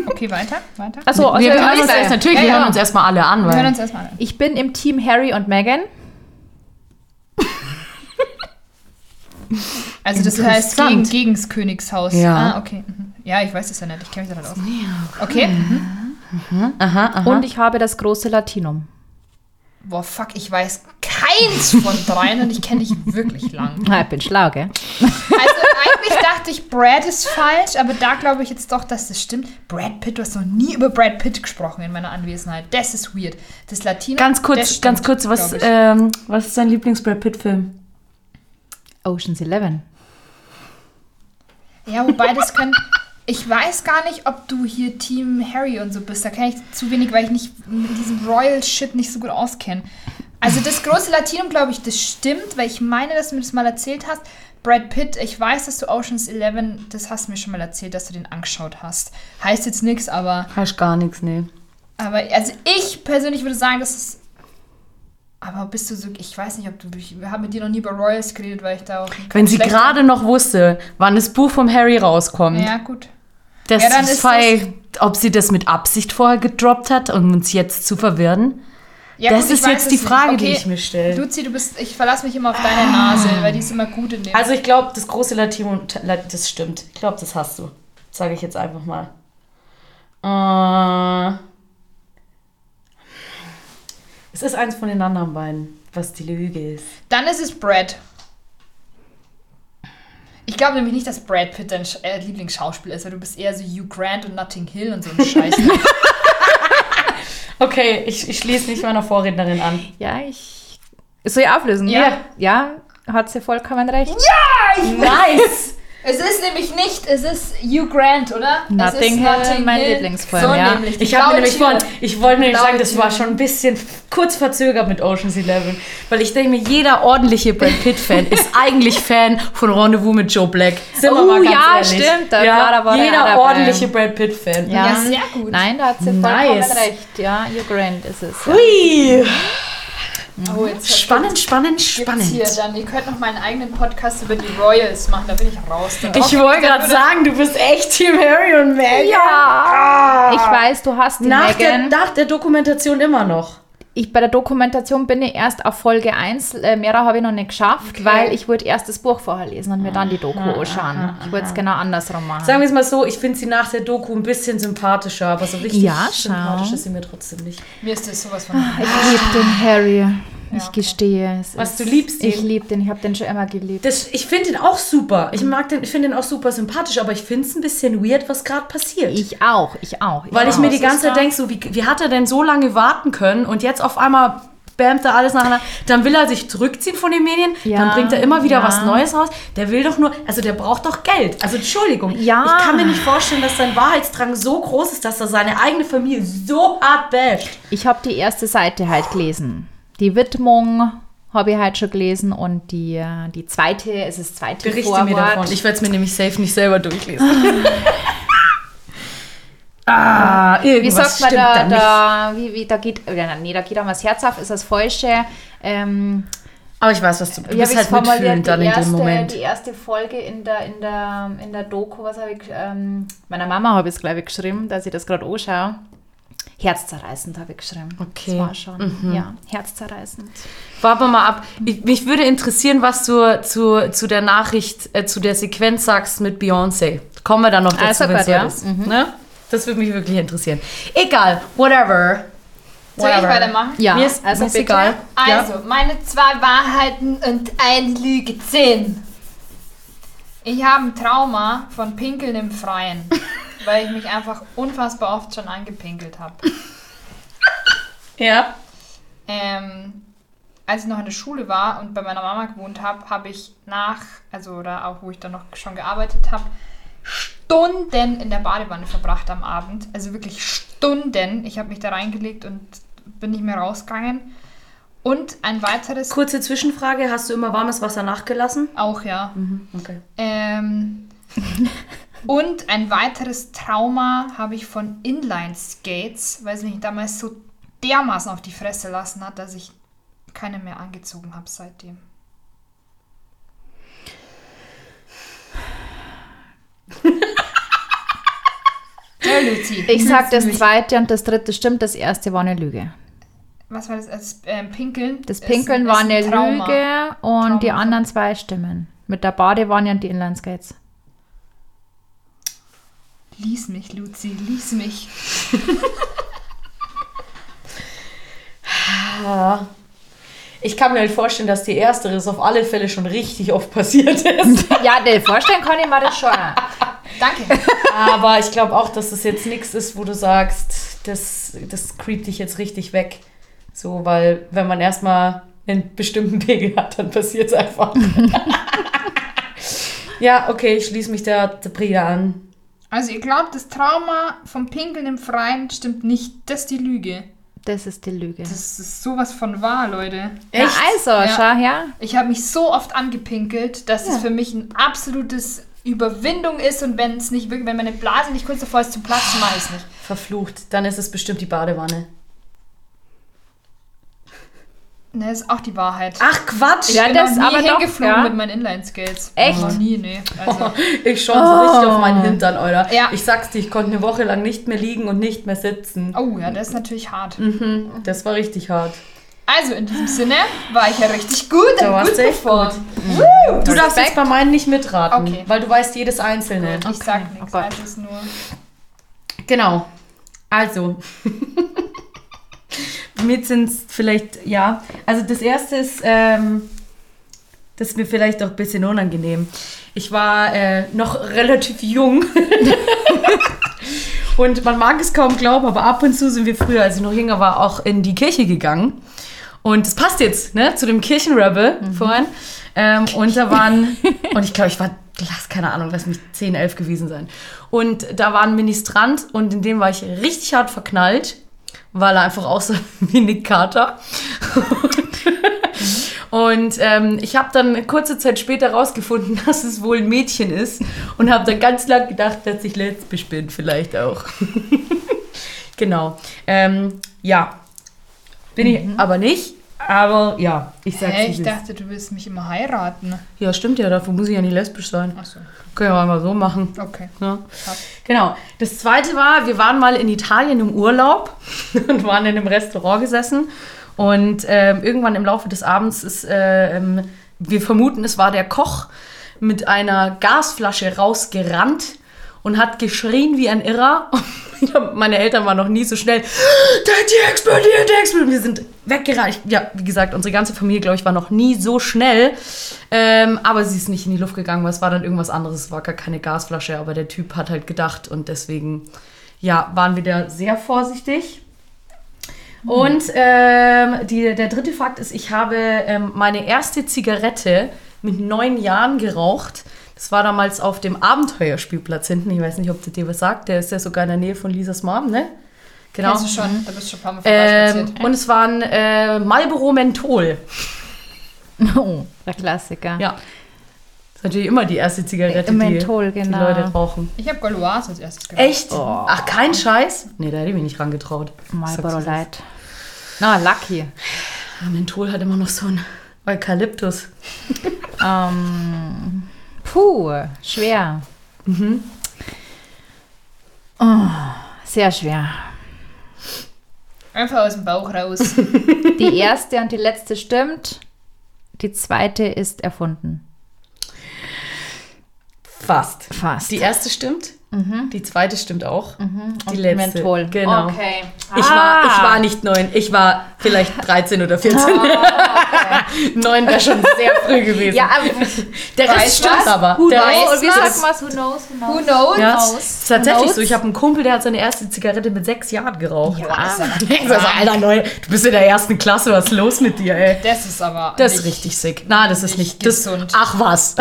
Okay, weiter. Achso, also wir hören uns erstmal alle an. Wir hören uns erstmal an. Ich bin im Team Harry und Meghan. Also das heißt gegen das Königshaus. Ja. Ah, okay. Ja, ich weiß das ja nicht. Ich kenne mich da nicht aus. Okay. Aha. Und ich habe das große Latinum. Boah, fuck, ich weiß keins von 3 und ich kenne dich wirklich lang. Ich bin schlau, gell? Also eigentlich Eigentlich dachte ich, Brad ist falsch, aber da glaube ich jetzt doch, dass das stimmt. Brad Pitt, du hast noch nie über Brad Pitt gesprochen in meiner Anwesenheit. Das ist weird. Das Latino. Ganz kurz, was ist dein Lieblings-Brad Pitt-Film? Ocean's 11. Ja, wobei das kann... Ich weiß gar nicht, ob du hier Team Harry und so bist. Da kenne ich zu wenig, weil ich mich mit diesem Royal-Shit nicht so gut auskenne. Also das große Latinum, glaube ich, das stimmt, weil ich meine, dass du mir das mal erzählt hast. Brad Pitt, ich weiß, dass du Ocean's 11, das hast du mir schon mal erzählt, dass du den angeschaut hast. Heißt jetzt nichts, aber... Heißt gar nichts, nee. Aber also ich persönlich würde sagen, dass es... Aber bist du so... Ich weiß nicht, ob du... Wir haben mit dir noch nie über Royals geredet, weil ich da auch... Wenn sie gerade noch wusste, wann das Buch vom Harry rauskommt. Ja, gut. Das ja, dann ist frei, ob sie das mit Absicht vorher gedroppt hat, um uns jetzt zu verwirren. Ja, das gut, ist jetzt die Frage, okay, die ich mir stelle. Luzi, du bist, ich verlasse mich immer auf deine Nase, weil die ist immer gut in dem. Also ich glaube, das große Latino, das stimmt. Ich glaube, das hast du. Sage ich jetzt einfach mal. Es ist eins von den anderen beiden, was die Lüge ist. Dann ist es Brad. Ich glaube nämlich nicht, dass Brad Pitt dein Lieblingsschauspieler ist, weil du bist eher so Hugh Grant und Nothing Hill und so ein Scheiß. Okay, ich schließe mich meiner Vorrednerin an. Ja, ich... Soll ich auflösen? Ja. Ja, hat sie vollkommen recht. Ja! Ich nice! Es ist nämlich nicht, es ist Hugh Grant, oder? Nothing Hill, mein Lieblingsfilm, so ja. Nämlich, ich wollte nämlich sagen, das war schon ein bisschen kurz verzögert mit Ocean's 11, weil ich denke mir, jeder ordentliche Brad Pitt-Fan ist eigentlich Fan von Rendezvous mit Joe Black. Sind wir mal ganz ehrlich. Stimmt, da ja, war jeder ordentliche Brad Pitt-Fan. Ja, sehr gut. Nein, da hat sie vollkommen recht. Ja, Hugh Grant ist es. Ja. Hui! Oh, jetzt spannend. Hier dann. Ihr könnt noch mal einen eigenen Podcast über die Royals machen, da bin ich raus. Ich wollte gerade sagen, du bist echt Team Harry und Meghan. Ja. Ich weiß, du hast die Meghan. Nach der Dokumentation immer noch. Bei der Dokumentation bin ich erst auf Folge 1, mehrere habe ich noch nicht geschafft, okay. Weil ich wollte erst das Buch vorher lesen und mir dann die Doku anschauen. Ich wollte es genau andersrum machen. Sagen wir es mal so, ich finde sie nach der Doku ein bisschen sympathischer, aber so richtig sympathisch ist sie mir trotzdem nicht. Mir ist das sowas von... Ich liebe den Harry. Ich gestehe es. Was, du liebst ihn? Ich liebe den, ich habe den schon immer geliebt. Ich finde den auch super. Ich finde den auch super sympathisch, aber ich finde es ein bisschen weird, was gerade passiert. Ich auch. Weil ich mir die ganze Zeit denke, so, wie hat er denn so lange warten können und jetzt auf einmal bämmt er alles nacheinander. Dann will er sich zurückziehen von den Medien, dann bringt er immer wieder was Neues raus. Der will doch nur, also der braucht doch Geld. Also Entschuldigung, ich kann mir nicht vorstellen, dass sein Wahrheitsdrang so groß ist, dass er seine eigene Familie so hart basht. Ich habe die erste Seite halt gelesen. Die Widmung habe ich halt schon gelesen und die zweite, es ist das zweite Berichte Vorwort. Berichte mir davon, ich werde es mir nämlich safe nicht selber durchlesen. Irgendwas stimmt da nicht. Da geht einem das Herz auf, ist das Falsche. Aber ich weiß, was du bist halt mitfühlend dann in dem Moment. Die erste Folge in der Doku, was habe ich, meiner Mama habe ich es, glaube ich, geschrieben, dass ich das gerade anschaue. Herzzerreißend habe ich geschrieben. Okay. Das war schon, herzzerreißend. Warten wir mal ab. Mich würde interessieren, was du zu der Nachricht, zu der Sequenz sagst mit Beyoncé. Kommen wir dann noch dazu, wenn es so ist. Ne? Das würde mich wirklich interessieren. Egal, whatever. Soll ich weitermachen? Ja, mir ist also egal. Also, meine 2 Wahrheiten und 1 Lüge 10. Ich habe ein Trauma von Pinkeln im Freien. Weil ich mich einfach unfassbar oft schon angepinkelt habe. Ja. Als ich noch in der Schule war und bei meiner Mama gewohnt habe, habe ich wo ich dann noch schon gearbeitet habe, Stunden in der Badewanne verbracht am Abend. Also wirklich Stunden. Ich habe mich da reingelegt und bin nicht mehr rausgegangen. Und ein weiteres... Kurze Zwischenfrage, hast du immer warmes Wasser nachgelassen? Auch, ja. Mhm, okay. Und ein weiteres Trauma habe ich von Inline-Skates, weil es mich damals so dermaßen auf die Fresse lassen hat, dass ich keine mehr angezogen habe seitdem. Ich sag das zweite und das dritte stimmt, das erste war eine Lüge. Was war das? Pinkeln? Das Pinkeln war eine Lüge und die anderen 2 stimmen. Mit der Badewanne und die Inline-Skates. Lies mich, Luzi, lies mich. Ich kann mir nicht vorstellen, dass die Erste das auf alle Fälle schon richtig oft passiert ist. Ja, ne, vorstellen kann ich mir das schon. Danke. Aber ich glaube auch, dass das jetzt nichts ist, wo du sagst, das creept dich jetzt richtig weg. So, weil wenn man erstmal einen bestimmten Pegel hat, dann passiert es einfach. Ja, okay, ich schließe mich der Brida an. Also ihr glaubt, das Trauma vom Pinkeln im Freien stimmt nicht. Das ist die Lüge. Das ist die Lüge. Das ist sowas von wahr, Leute. Echt? Ja, also, schau her. Ich habe mich so oft angepinkelt, dass es für mich ein absolutes Überwindung ist und wenn es nicht wirklich, wenn meine Blase nicht kurz davor ist zu platzen, mache ich es nicht. Verflucht. Dann ist es bestimmt die Badewanne. Ne, ist auch die Wahrheit. Ach, Quatsch! Ich bin das noch nie aber hingeflogen mit meinen Inline-Skates. Echt? Noch nie, ne. Also. Ich schaue so richtig auf meinen Hintern, Alter. Ja. Ich sag's dir, ich konnte eine Woche lang nicht mehr liegen und nicht mehr sitzen. Oh ja, das ist natürlich hart. Mhm, das war richtig hart. Also, in diesem Sinne war ich ja richtig gut. Da warst du echt gut. Mhm. Du darfst jetzt bei meinen nicht mitraten, okay, weil du weißt jedes Einzelne. Okay. Ich sag nichts, alles nur... Genau. Also... Mir sind es vielleicht, ja, also das Erste ist, das ist mir vielleicht auch ein bisschen unangenehm. Ich war noch relativ jung und man mag es kaum glauben, aber ab und zu sind wir früher, als ich noch jünger war, auch in die Kirche gegangen. Und das passt jetzt, ne, zu dem Kirchenrebel vorhin. Und da waren, und ich glaube, ich war, keine Ahnung, lass mich 10, 11 gewesen sein. Und da war ein Ministrant und in dem war ich richtig hart verknallt, weil er einfach aussah wie Nick Carter. Und ich habe dann kurze Zeit später rausgefunden, dass es wohl ein Mädchen ist und habe dann ganz lang gedacht, dass ich lesbisch bin, vielleicht auch. Genau. Ja, bin ich aber nicht. Aber ja, ich sag's nicht. Ich dachte, du willst mich immer heiraten. Ja, stimmt ja, dafür muss ich ja nicht lesbisch sein. Ach so. Können wir mal so machen. Okay. Ja. Genau. Das Zweite war, wir waren mal in Italien im Urlaub und waren in einem Restaurant gesessen. Und irgendwann im Laufe des Abends ist, wir vermuten, es war der Koch, mit einer Gasflasche rausgerannt und hat geschrien wie ein Irrer. Meine Eltern waren noch nie so schnell. Der explodiert. Wir sind weggerannt. Ja, wie gesagt, unsere ganze Familie, glaube ich, war noch nie so schnell. Aber sie ist nicht in die Luft gegangen, weil es war dann irgendwas anderes. Es war gar keine Gasflasche, aber der Typ hat halt gedacht. Und deswegen, ja, waren wir da sehr vorsichtig. Und der dritte Fakt ist, ich habe meine erste Zigarette mit 9 Jahren geraucht. Das war damals auf dem Abenteuerspielplatz hinten. Ich weiß nicht, ob der dir was sagt. Der ist ja sogar in der Nähe von Lisas Mom, ne? Genau. Kennst du schon, da bist du schon ein paar Mal vorbeispaziert. Und es waren Marlboro Menthol. Oh, der Klassiker. Ja. Das ist natürlich immer die erste Zigarette, Menthol, die Leute rauchen. Ich habe Gauloirs als erstes geraucht. Echt? Oh. Ach, kein Scheiß? Nee, da hätte ich mich nicht rangetraut. Marlboro Light. Na, Lucky. Ja, Menthol hat immer noch so einen Eukalyptus. Puh, schwer. Mhm. Oh, sehr schwer. Einfach aus dem Bauch raus. Die erste und die letzte stimmt. Die zweite ist erfunden. Fast. Die erste stimmt. Mhm. Die zweite stimmt auch. Mhm. Die letzte. Menthol. Genau. Okay. Ich war nicht 9. Ich war vielleicht 13 oder 14. Oh, okay. 9 wäre schon sehr früh gewesen. Ja, aber der Rest stimmt aber. Who knows? Who knows? Ja, das ist tatsächlich so. Ich habe einen Kumpel, der hat seine erste Zigarette mit 6 Jahren geraucht. Ja, Alter, du bist in der ersten Klasse. Was ist los mit dir, ey? Das ist aber. Das ist richtig sick. Na, das ist nicht gesund. Das, ach was.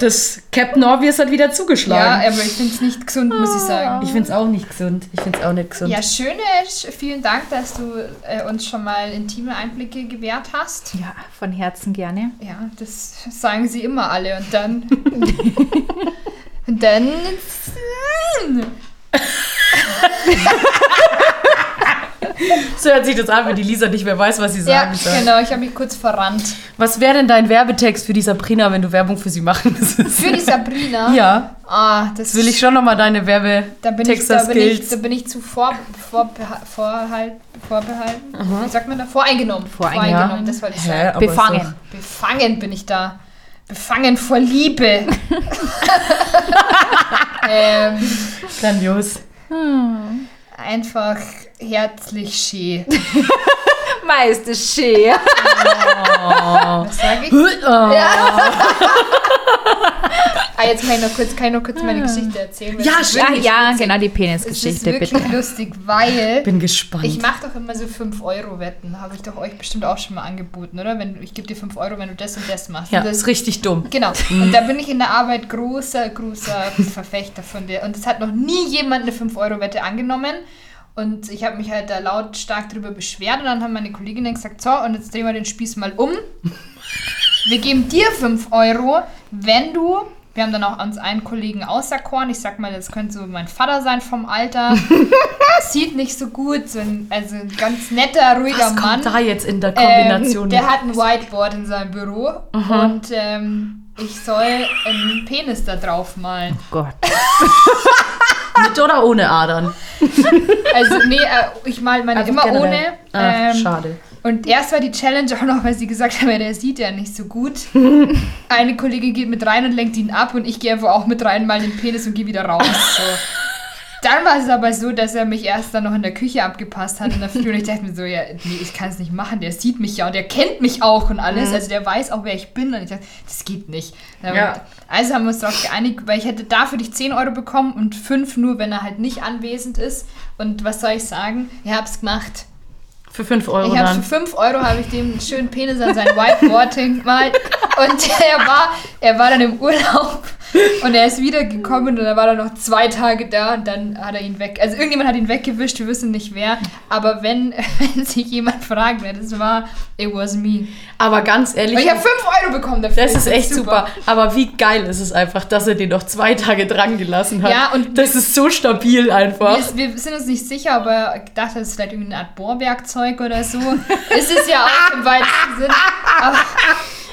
Das Captain Obvious hat wieder zugeschlagen. Ja, aber ich finde es nicht gesund, muss ich sagen. Ich finde es auch nicht gesund. Ja, vielen Dank, dass du uns schon mal intime Einblicke gewährt hast. Ja, von Herzen gerne. Ja, das sagen sie immer alle. Und dann... und dann... So hört sich das an, wenn die Lisa nicht mehr weiß, was sie sagen soll. Ja, genau, ich habe mich kurz verrannt. Was wäre denn dein Werbetext für die Sabrina, wenn du Werbung für sie machen müsstest? Für die Sabrina? Ja. Ah, das will ich schon nochmal deine Werbetexter-Skills. Da bin ich zu vorbehalten. Mhm. Wie sagt man da? Voreingenommen. Ja. Das wollte ich sagen. Befangen bin ich da. Befangen vor Liebe. Grandios. Einfach herzlich schön. Meister schön. Oh. Was sag ich? Oh. Ja. Ah, jetzt kann ich noch kurz meine Geschichte erzählen. Ja, ja, genau, die Penisgeschichte, bitte. Das ist wirklich lustig, weil... Bin gespannt. Ich mache doch immer so 5-Euro-Wetten. Habe ich doch euch bestimmt auch schon mal angeboten, oder? Ich gebe dir 5 Euro, wenn du das und das machst. Ja, das ist richtig dumm. Genau. Und da bin ich in der Arbeit großer Verfechter von dir. Und es hat noch nie jemand eine 5-Euro-Wette angenommen. Und ich habe mich halt da lautstark drüber beschwert. Und dann haben meine Kolleginnen gesagt, so, und jetzt drehen wir den Spieß mal um. Wir geben dir 5 Euro, wenn du... Wir haben dann auch uns einen Kollegen auserkoren. Ich sag mal, das könnte so mein Vater sein vom Alter. Sieht nicht so gut. Also ein ganz netter, ruhiger Mann. Was kommt da jetzt in der Kombination? Der hat ein Whiteboard in seinem Büro. Aha. Und ich soll einen Penis da drauf malen. Oh Gott. Mit oder ohne Adern? Also nee, ich male meine also immer generell. Ohne. Ach, schade. Und erst war die Challenge auch noch, weil sie gesagt haben, ja, der sieht ja nicht so gut. Eine Kollegin geht mit rein und lenkt ihn ab und ich gehe einfach auch mit rein, mal den Penis und gehe wieder raus. So. Dann war es aber so, dass er mich erst dann noch in der Küche abgepasst hat. Und dafür, und ich dachte mir so, ja, nee, ich kann es nicht machen. Der sieht mich ja und der kennt mich auch und alles. Mhm. Also der weiß auch, wer ich bin. Und ich dachte, das geht nicht. Ja. Also haben wir uns darauf geeinigt, weil ich hätte da für dich 10 Euro bekommen und 5 nur, wenn er halt nicht anwesend ist. Und was soll ich sagen? Ich hab's gemacht. Für 5 Euro habe ich dem schönen Penis an sein Whiteboard gemalt. Und er war dann im Urlaub und er ist wiedergekommen und er war dann noch 2 Tage da und dann hat er ihn weg. Also irgendjemand hat ihn weggewischt, wir wissen nicht wer. Aber wenn sich jemand fragt, wer das war, it was me. Aber ganz ehrlich... Und ich habe 5 Euro bekommen dafür. Das ist echt super. Aber wie geil ist es einfach, dass er den noch 2 Tage dran gelassen hat. Ja, und das ist so stabil einfach. Wir sind uns nicht sicher, aber ich dachte, das ist vielleicht irgendeine Art Bohrwerkzeug oder so. Es ist ja auch im weitesten Sinn. Aber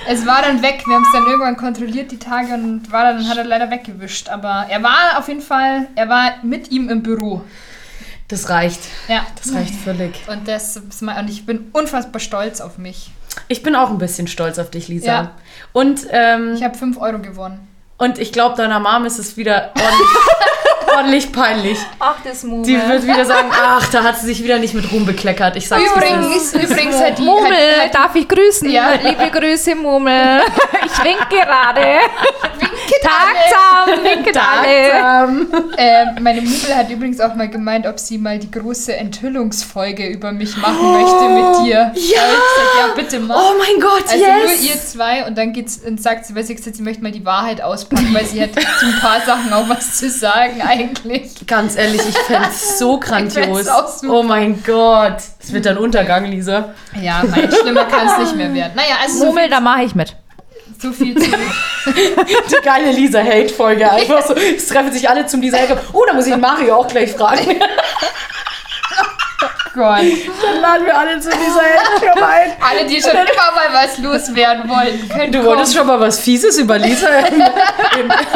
es war dann weg. Wir haben es dann irgendwann kontrolliert, die Tage, und hat er leider weggewischt. Aber er war auf jeden Fall, mit ihm im Büro. Das reicht. Ja. Das reicht völlig. Und ich bin unfassbar stolz auf mich. Ich bin auch ein bisschen stolz auf dich, Lisa. Ja. Und ich habe 5 Euro gewonnen. Und ich glaube, deiner Mom ist es wieder ordentlich... ordentlich peinlich. Ach, das Mumel. Die wird wieder sagen, ach, da hat sie sich wieder nicht mit Ruhm bekleckert. Ich sag's übrigens hat die Mumel, darf ich grüßen? Ja. Liebe Grüße, Mumel. Ich winke gerade. Winke alle. Meine Mumel hat übrigens auch mal gemeint, ob sie mal die große Enthüllungsfolge über mich machen möchte mit dir. Ja. Ich sag, ja, bitte mach. Oh mein Gott, also yes. Nur ihr 2 und dann geht's und sagt sie, weil sie gesagt, sie möchte mal die Wahrheit auspacken, weil sie hat zu ein paar Sachen auch was zu sagen eigentlich. Ganz ehrlich, ich fände es so grandios. Oh mein Gott. Es wird dann Untergang, Lisa. Ja, mein schlimmer kann es nicht mehr werden. Naja, also Mumel, da mache ich mit. So viel zu. Die geile Lisa-Hate-Folge einfach so. Es treffen sich alle zum Lisa-Hate. Oh, da muss ich Mario auch gleich fragen. Oh Gott. Dann laden wir alle zu Lisa-Hate-Show ein. Alle, die schon immer mal was loswerden wollten, können Du kommen. Wolltest schon mal was Fieses über Lisa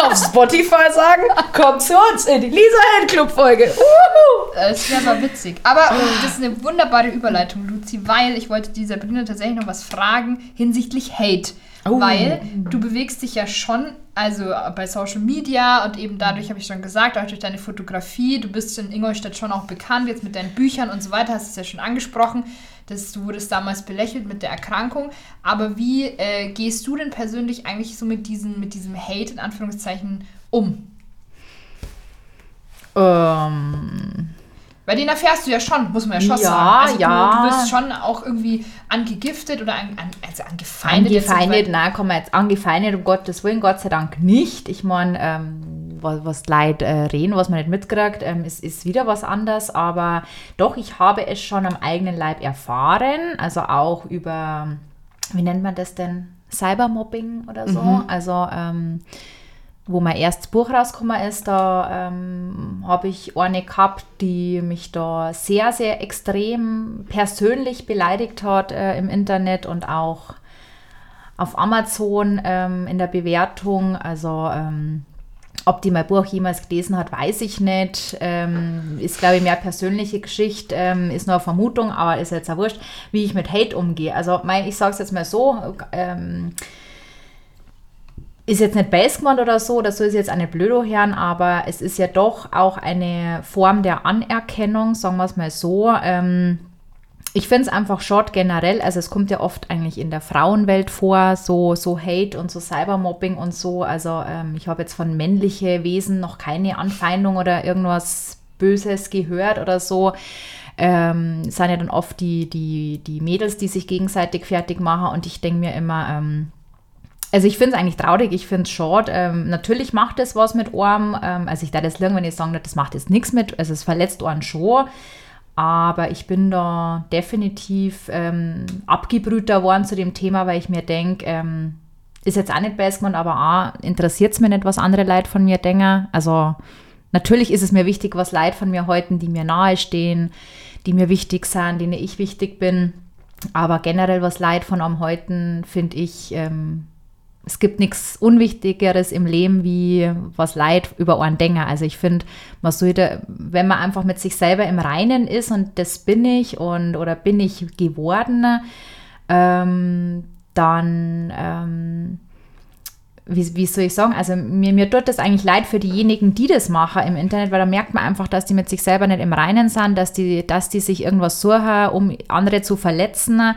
auf Spotify sagen? Kommt zu uns in die Lisa-Hate-Club-Folge. Das wäre mal witzig. Aber das ist eine wunderbare Überleitung, Luzi, weil ich wollte die Sabrina tatsächlich noch was fragen hinsichtlich Hate. Oh. Weil du bewegst dich ja schon, also bei Social Media und eben dadurch, habe ich schon gesagt, auch durch deine Fotografie, du bist in Ingolstadt schon auch bekannt, jetzt mit deinen Büchern und so weiter, hast du es ja schon angesprochen, du wurdest damals belächelt mit der Erkrankung, aber wie gehst du denn persönlich eigentlich so mit diesem Hate in Anführungszeichen um? Weil den erfährst du ja schon, muss man ja schon sagen. Also ja. Du wirst schon auch irgendwie angegiftet oder angefeindet. Angefeindet, nein, komm mal jetzt, angefeindet, um Gottes Willen, Gott sei Dank nicht. Ich meine, was Leute reden, was man nicht mitkriegt, ist wieder was anderes. Aber doch, ich habe es schon am eigenen Leib erfahren. Also auch über, wie nennt man das denn? Cybermobbing oder so. Mhm. Also, wo mein erstes Buch rausgekommen ist, da habe ich eine gehabt, die mich da sehr, sehr extrem persönlich beleidigt hat im Internet und auch auf Amazon in der Bewertung. Also ob die mein Buch jemals gelesen hat, weiß ich nicht. Ist, glaube ich, mehr persönliche Geschichte, ist nur eine Vermutung, aber ist jetzt auch wurscht, wie ich mit Hate umgehe. Also ich sage es jetzt mal so, ist jetzt nicht base gemeint oder so ist jetzt eine Blödohirn, aber es ist ja doch auch eine Form der Anerkennung, sagen wir es mal so, Ich finde es einfach short generell, also es kommt ja oft eigentlich in der Frauenwelt vor, so Hate und so Cybermobbing und so. Also ich habe jetzt von männlichen Wesen noch keine Anfeindung oder irgendwas Böses gehört oder so. Sind ja dann oft die Mädels, die sich gegenseitig fertig machen, und ich denke mir immer, also ich finde es eigentlich traurig, ich finde es short. Natürlich macht es was mit Orm, also ich darf das lernen, wenn ich sage, das macht jetzt nichts mit, also es verletzt Orm schon. Aber ich bin da definitiv abgebrühter worden zu dem Thema, weil ich mir denke, ist jetzt auch nicht besser geworden, aber auch interessiert es mir nicht, was andere Leute von mir denken. Also natürlich ist es mir wichtig, was Leute von mir halten, die mir nahe stehen, die mir wichtig sind, denen ich wichtig bin. Aber generell was Leute von einem halten, finde ich, es gibt nichts Unwichtigeres im Leben, wie was Leid über einen denken. Also ich finde, man sollte, wenn man einfach mit sich selber im Reinen ist und das bin ich oder bin ich geworden, dann, wie soll ich sagen, also mir tut das eigentlich leid für diejenigen, die das machen im Internet, weil da merkt man einfach, dass die mit sich selber nicht im Reinen sind, dass die sich irgendwas suchen, um andere zu verletzen.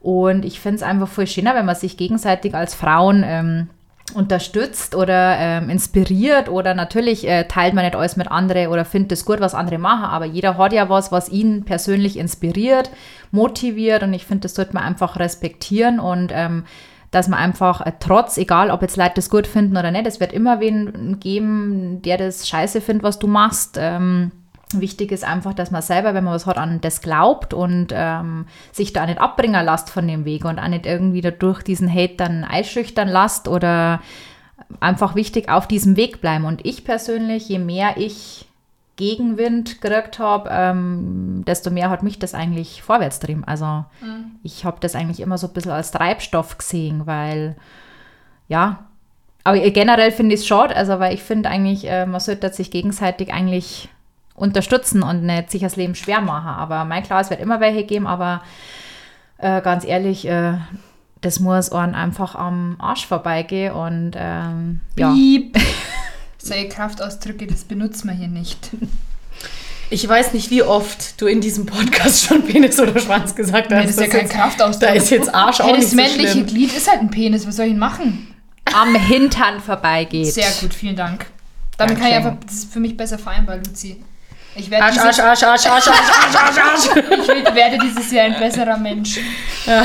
Und ich finde es einfach voll schöner, wenn man sich gegenseitig als Frauen unterstützt oder inspiriert, oder natürlich teilt man nicht alles mit anderen oder findet es gut, was andere machen, aber jeder hat ja was ihn persönlich inspiriert, motiviert, und ich finde, das sollte man einfach respektieren, und dass man einfach trotz, egal ob jetzt Leute das gut finden oder nicht, es wird immer wen geben, der das scheiße findet, was du machst. Wichtig ist einfach, dass man selber, wenn man was hat, an das glaubt und sich da nicht abbringen lässt von dem Weg und auch nicht irgendwie dadurch diesen Hate dann einschüchtern lässt, oder einfach wichtig auf diesem Weg bleiben. Und ich persönlich, je mehr ich Gegenwind gekriegt habe, desto mehr hat mich das eigentlich vorwärts getrieben. Also ich habe das eigentlich immer so ein bisschen als Treibstoff gesehen, weil, ja, aber generell finde ich es schade, also weil ich finde eigentlich, man sollte sich gegenseitig eigentlich unterstützen und nicht sich das Leben schwer machen. Aber mein klar, es wird immer welche geben, aber ganz ehrlich, das muss Ohren einfach am Arsch vorbeigehen, und ja. Piep. Solche Kraftausdrücke, das benutzen wir hier nicht. Ich weiß nicht, wie oft du in diesem Podcast schon Penis oder Schwanz gesagt hast. Nee, das ist ja kein Kraftausdruck. Da ist jetzt Arsch auch nicht so schlimm. Das männliche Glied ist halt ein Penis, was soll ich machen? Am Hintern vorbeigeht. Sehr gut, vielen Dank. Damit kann ich einfach, das ist für mich besser vereinbar, Luzi. Ich werde Ich werde dieses Jahr ein besserer Mensch. Ja.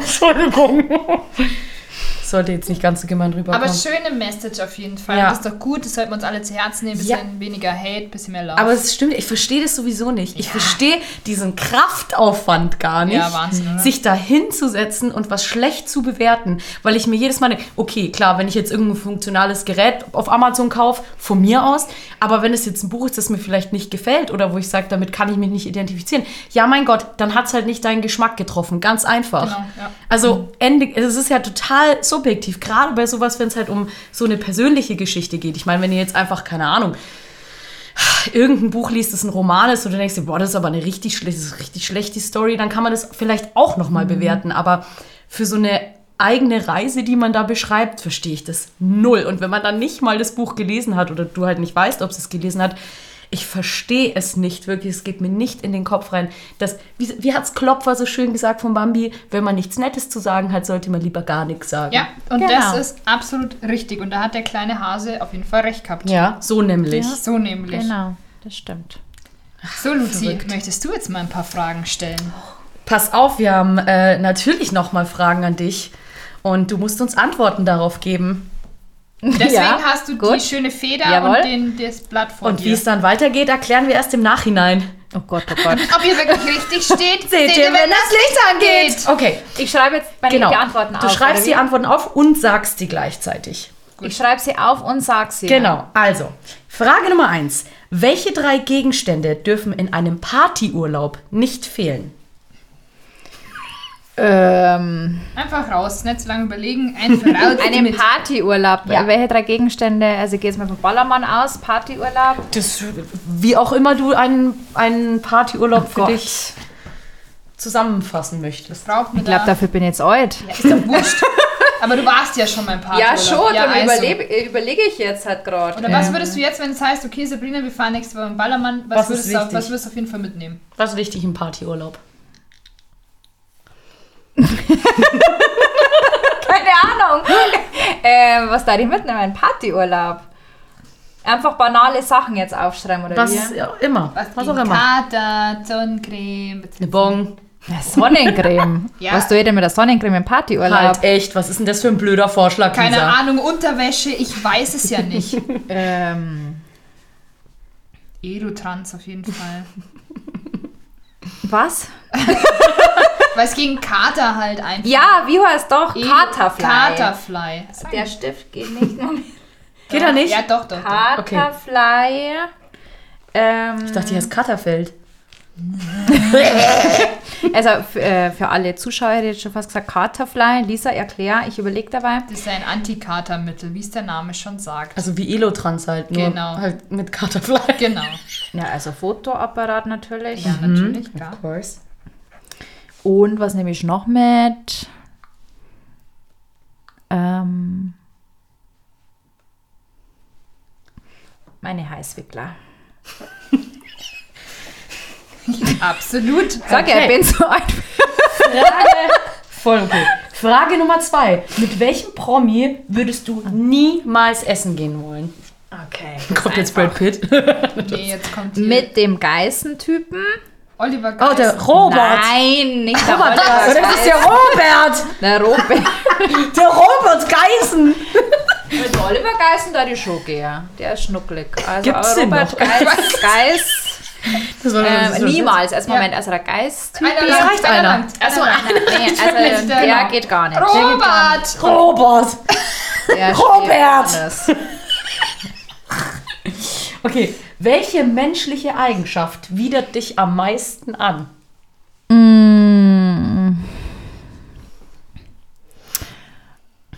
Entschuldigung. Sollte jetzt nicht ganz so gemein rüberkommen. Aber schöne Message auf jeden Fall. Ja. Das ist doch gut, das sollten wir uns alle zu Herzen nehmen. Bisschen weniger Hate, bisschen mehr Love. Aber es stimmt, ich verstehe das sowieso nicht. Ja. Ich verstehe diesen Kraftaufwand gar nicht, ja, Wahnsinn, oder? Sich da hinzusetzen und was schlecht zu bewerten. Weil ich mir jedes Mal denke, okay, klar, wenn ich jetzt irgendein funktionales Gerät auf Amazon kaufe, von mir aus, aber wenn es jetzt ein Buch ist, das mir vielleicht nicht gefällt oder wo ich sage, damit kann ich mich nicht identifizieren, ja, mein Gott, dann hat es halt nicht deinen Geschmack getroffen. Ganz einfach. Genau, ja. Also, es ist ja total subjektiv, gerade bei sowas, wenn es halt um so eine persönliche Geschichte geht. Ich meine, wenn ihr jetzt einfach, keine Ahnung, irgendein Buch liest, das ein Roman ist, und du denkst dir, boah, das ist aber eine richtig schlechte Story, dann kann man das vielleicht auch nochmal bewerten. Aber für so eine eigene Reise, die man da beschreibt, verstehe ich das null. Und wenn man dann nicht mal das Buch gelesen hat oder du halt nicht weißt, ob es gelesen hat, ich verstehe es nicht, wirklich, es geht mir nicht in den Kopf rein, dass, wie hat es Klopfer so schön gesagt von Bambi, wenn man nichts Nettes zu sagen hat, sollte man lieber gar nichts sagen. Ja, und genau, das ist absolut richtig, und da hat der kleine Hase auf jeden Fall recht gehabt. Ja, so nämlich. Ja. So nämlich. Genau, das stimmt. So, Luzi, verrückt. Möchtest du jetzt mal ein paar Fragen stellen? Pass auf, wir haben natürlich nochmal Fragen an dich, und du musst uns Antworten darauf geben. Deswegen hast du gut, die schöne Feder, jawohl, und das Blatt vor dir. Und wie es dann weitergeht, erklären wir erst im Nachhinein. Oh Gott, oh Gott. Ob ihr wirklich richtig steht, seht ihr, wenn das Licht angeht. Okay. Ich schreibe jetzt die Antworten auf. Du schreibst die Antworten auf und sagst sie gleichzeitig. Gut. Ich schreibe sie auf und sag sie. Genau. Also, Frage Nummer 1. Welche drei Gegenstände dürfen in einem Partyurlaub nicht fehlen? Einfach raus, nicht so lange überlegen. Einfach raus. Einen Partyurlaub. Ja. Welche drei Gegenstände? Also geh jetzt mal vom Ballermann aus, Partyurlaub. Das, wie auch immer du einen Partyurlaub dich zusammenfassen möchtest. Ich glaube, dafür bin ich jetzt alt. Ja, ist doch wurscht. Aber du warst ja schon mal ein paar Ja, schon, ja, dann also. überlege ich jetzt halt gerade. Oder was würdest du jetzt, wenn es heißt, okay, Sabrina, wir fahren nächste Woche im Ballermann, was würdest du auf jeden Fall mitnehmen? Was ist wichtig im Partyurlaub? Keine Ahnung. Was darf ich mitnehmen? Ein Partyurlaub. Einfach banale Sachen jetzt aufschreiben, oder was wie? Ja, immer. Was auch immer. Kater, Sonnencreme. Eine Bon. Ja, Sonnencreme? Ja. Was tue denn mit der Sonnencreme im Partyurlaub? Halt echt, was ist denn das für ein blöder Vorschlag? Keine Ahnung, Unterwäsche, ich weiß es ja nicht. Edotrans auf jeden Fall. Was? Weil es gegen Kater halt einfach. Ja, wie war es doch? Katerfly. Katerfly. Der Stift geht nicht mehr. Geht er nicht? Ja, doch. Katerfly. Okay. Ich dachte, die heißt Katerfeld. Also für alle Zuschauer hätte ich jetzt schon fast gesagt, Katerfly. Lisa, erklär, ich überlege dabei. Das ist ein Antikatermittel, wie es der Name schon sagt. Also wie Elotrans halt, nur halt mit Katerfly. Genau. Ja, also Fotoapparat natürlich. Ja, natürlich, klar. Of course. Und was nehme ich noch mit? Meine Heißwickler. Absolut. Sag ja, ich bin so ein. Voll okay. Frage Nummer 2. Mit welchem Promi würdest du niemals essen gehen wollen? Okay. Kommt jetzt Brad Pitt? Nee, jetzt kommt hier. Mit dem Geißen-Typen. Oliver Geiss. Oh, der Robert. Nein, nicht der Robert. Das ist der Robert. Der Robert Geissen. Mit Oliver Geissen, da die Schogea. Der ist schnucklig. Also gibt's den Robert noch? Geiss. Das war niemals. Erstmal Moment, also der Geiss-Typ. Das reicht einer. Achso, also der geht gar nicht. Robert. Der Robert. Okay, welche menschliche Eigenschaft widert dich am meisten an?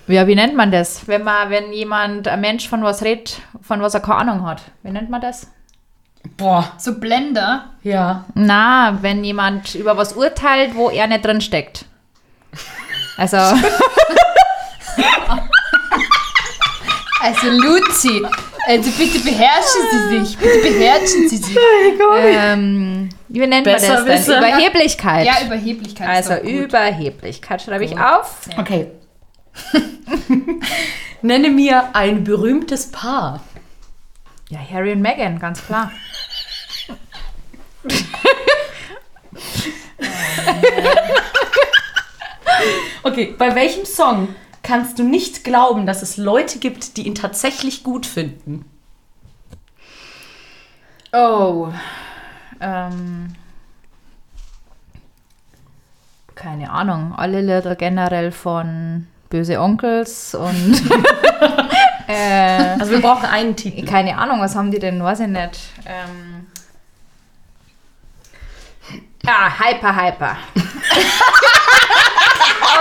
Ja, wie nennt man das? Wenn jemand, ein Mensch von was redet, von was er keine Ahnung hat. Wie nennt man das? Boah. So Blender? Ja. Na, wenn jemand über was urteilt, wo er nicht drin steckt. Also... Also Luzi, also bitte beherrschen Sie sich. Wie nennt man das denn? Überheblichkeit. Ja, Überheblichkeit. Also Überheblichkeit schreibe ich auf. Ja. Okay. Nenne mir ein berühmtes Paar. Ja, Harry und Meghan, ganz klar. Okay, bei welchem Song kannst du nicht glauben, dass es Leute gibt, die ihn tatsächlich gut finden? Oh. Keine Ahnung. Alle Lieder generell von Böse Onkels und... also wir brauchen einen Titel. Keine Ahnung, was haben die denn? Weiß ich nicht. Hyper.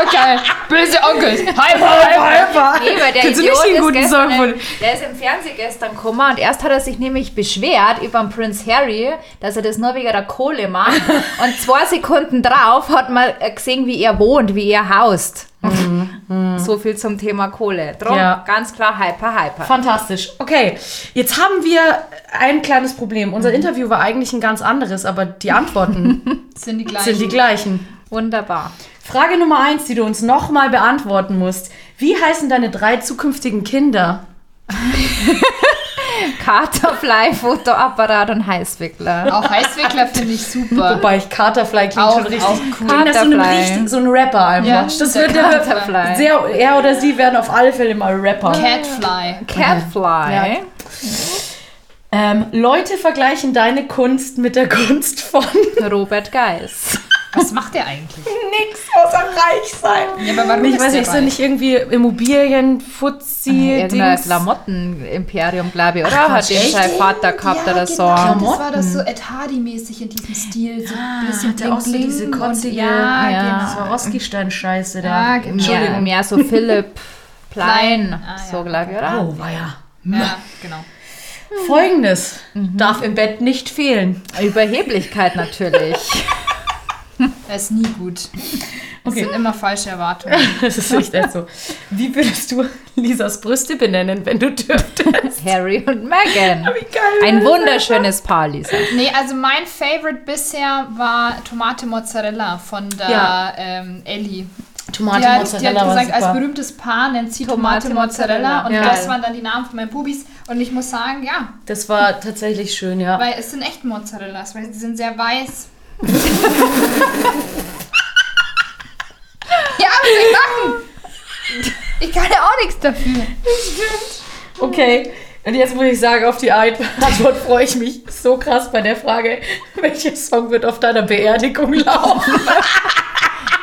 Okay, böse Onkel. Hyper. Nee, weil der Idiot ist gestern, der ist im Fernsehen gestern gekommen und erst hat er sich nämlich beschwert über den Prince Harry, dass er das nur wegen der Kohle macht und 2 Sekunden drauf hat man gesehen, wie er wohnt, wie er haust. So viel zum Thema Kohle. Drum ganz klar Hyper. Fantastisch. Okay, jetzt haben wir ein kleines Problem. Unser Interview war eigentlich ein ganz anderes, aber die Antworten sind die gleichen. Wunderbar. Frage Nummer 1, die du uns nochmal beantworten musst. Wie heißen deine 3 zukünftigen Kinder? Katerfly, Fotoapparat und Heißwickler. Auch Heißwickler finde ich super. Wobei ich Katerfly klingt schon richtig. Auch cool. Katerfly. So ein Rapper einfach. Ja, das wird Katerfly. Er oder sie werden auf alle Fälle mal Rapper. Catfly. Ja. Leute vergleichen deine Kunst mit der Kunst von Robert Geiss. Was macht der eigentlich? Nix, außer reich sein. Ja, aber warum ist er nicht irgendwie Immobilien, Fuzzi, irgendein Klamotten-Imperium, glaube ich, oder? Hat den sein Vater gehabt oder so. Das war das so Ed Hardy-mäßig in diesem Stil. So ein bisschen der auch so diese kottige Swarovski-Stein-Scheiße da. Entschuldigung. Mehr so Philipp Plein, so glaube ich, oder? Oh, war ja, genau. Folgendes darf im Bett nicht fehlen. Überheblichkeit natürlich. Das ist nie gut. Das sind immer falsche Erwartungen. Das ist echt so. Wie würdest du Lisas Brüste benennen, wenn du dürftest? Harry und Meghan. Ein wunderschönes Paar, Lisa. Nee, also mein Favorite bisher war Tomate Mozzarella von der Ellie. Die hat gesagt, als berühmtes Paar nennt sie Tomate Mozzarella. Und das waren dann die Namen von meinen Bubis. Und ich muss sagen, das war tatsächlich schön, ja. Weil es sind echt Mozzarellas, weil sie sind sehr weiß. Ja, aber ich kann ja auch nichts dafür. Das stimmt. Okay, und jetzt muss ich sagen, auf die Antwort freue ich mich so krass bei der Frage, welcher Song wird auf deiner Beerdigung laufen?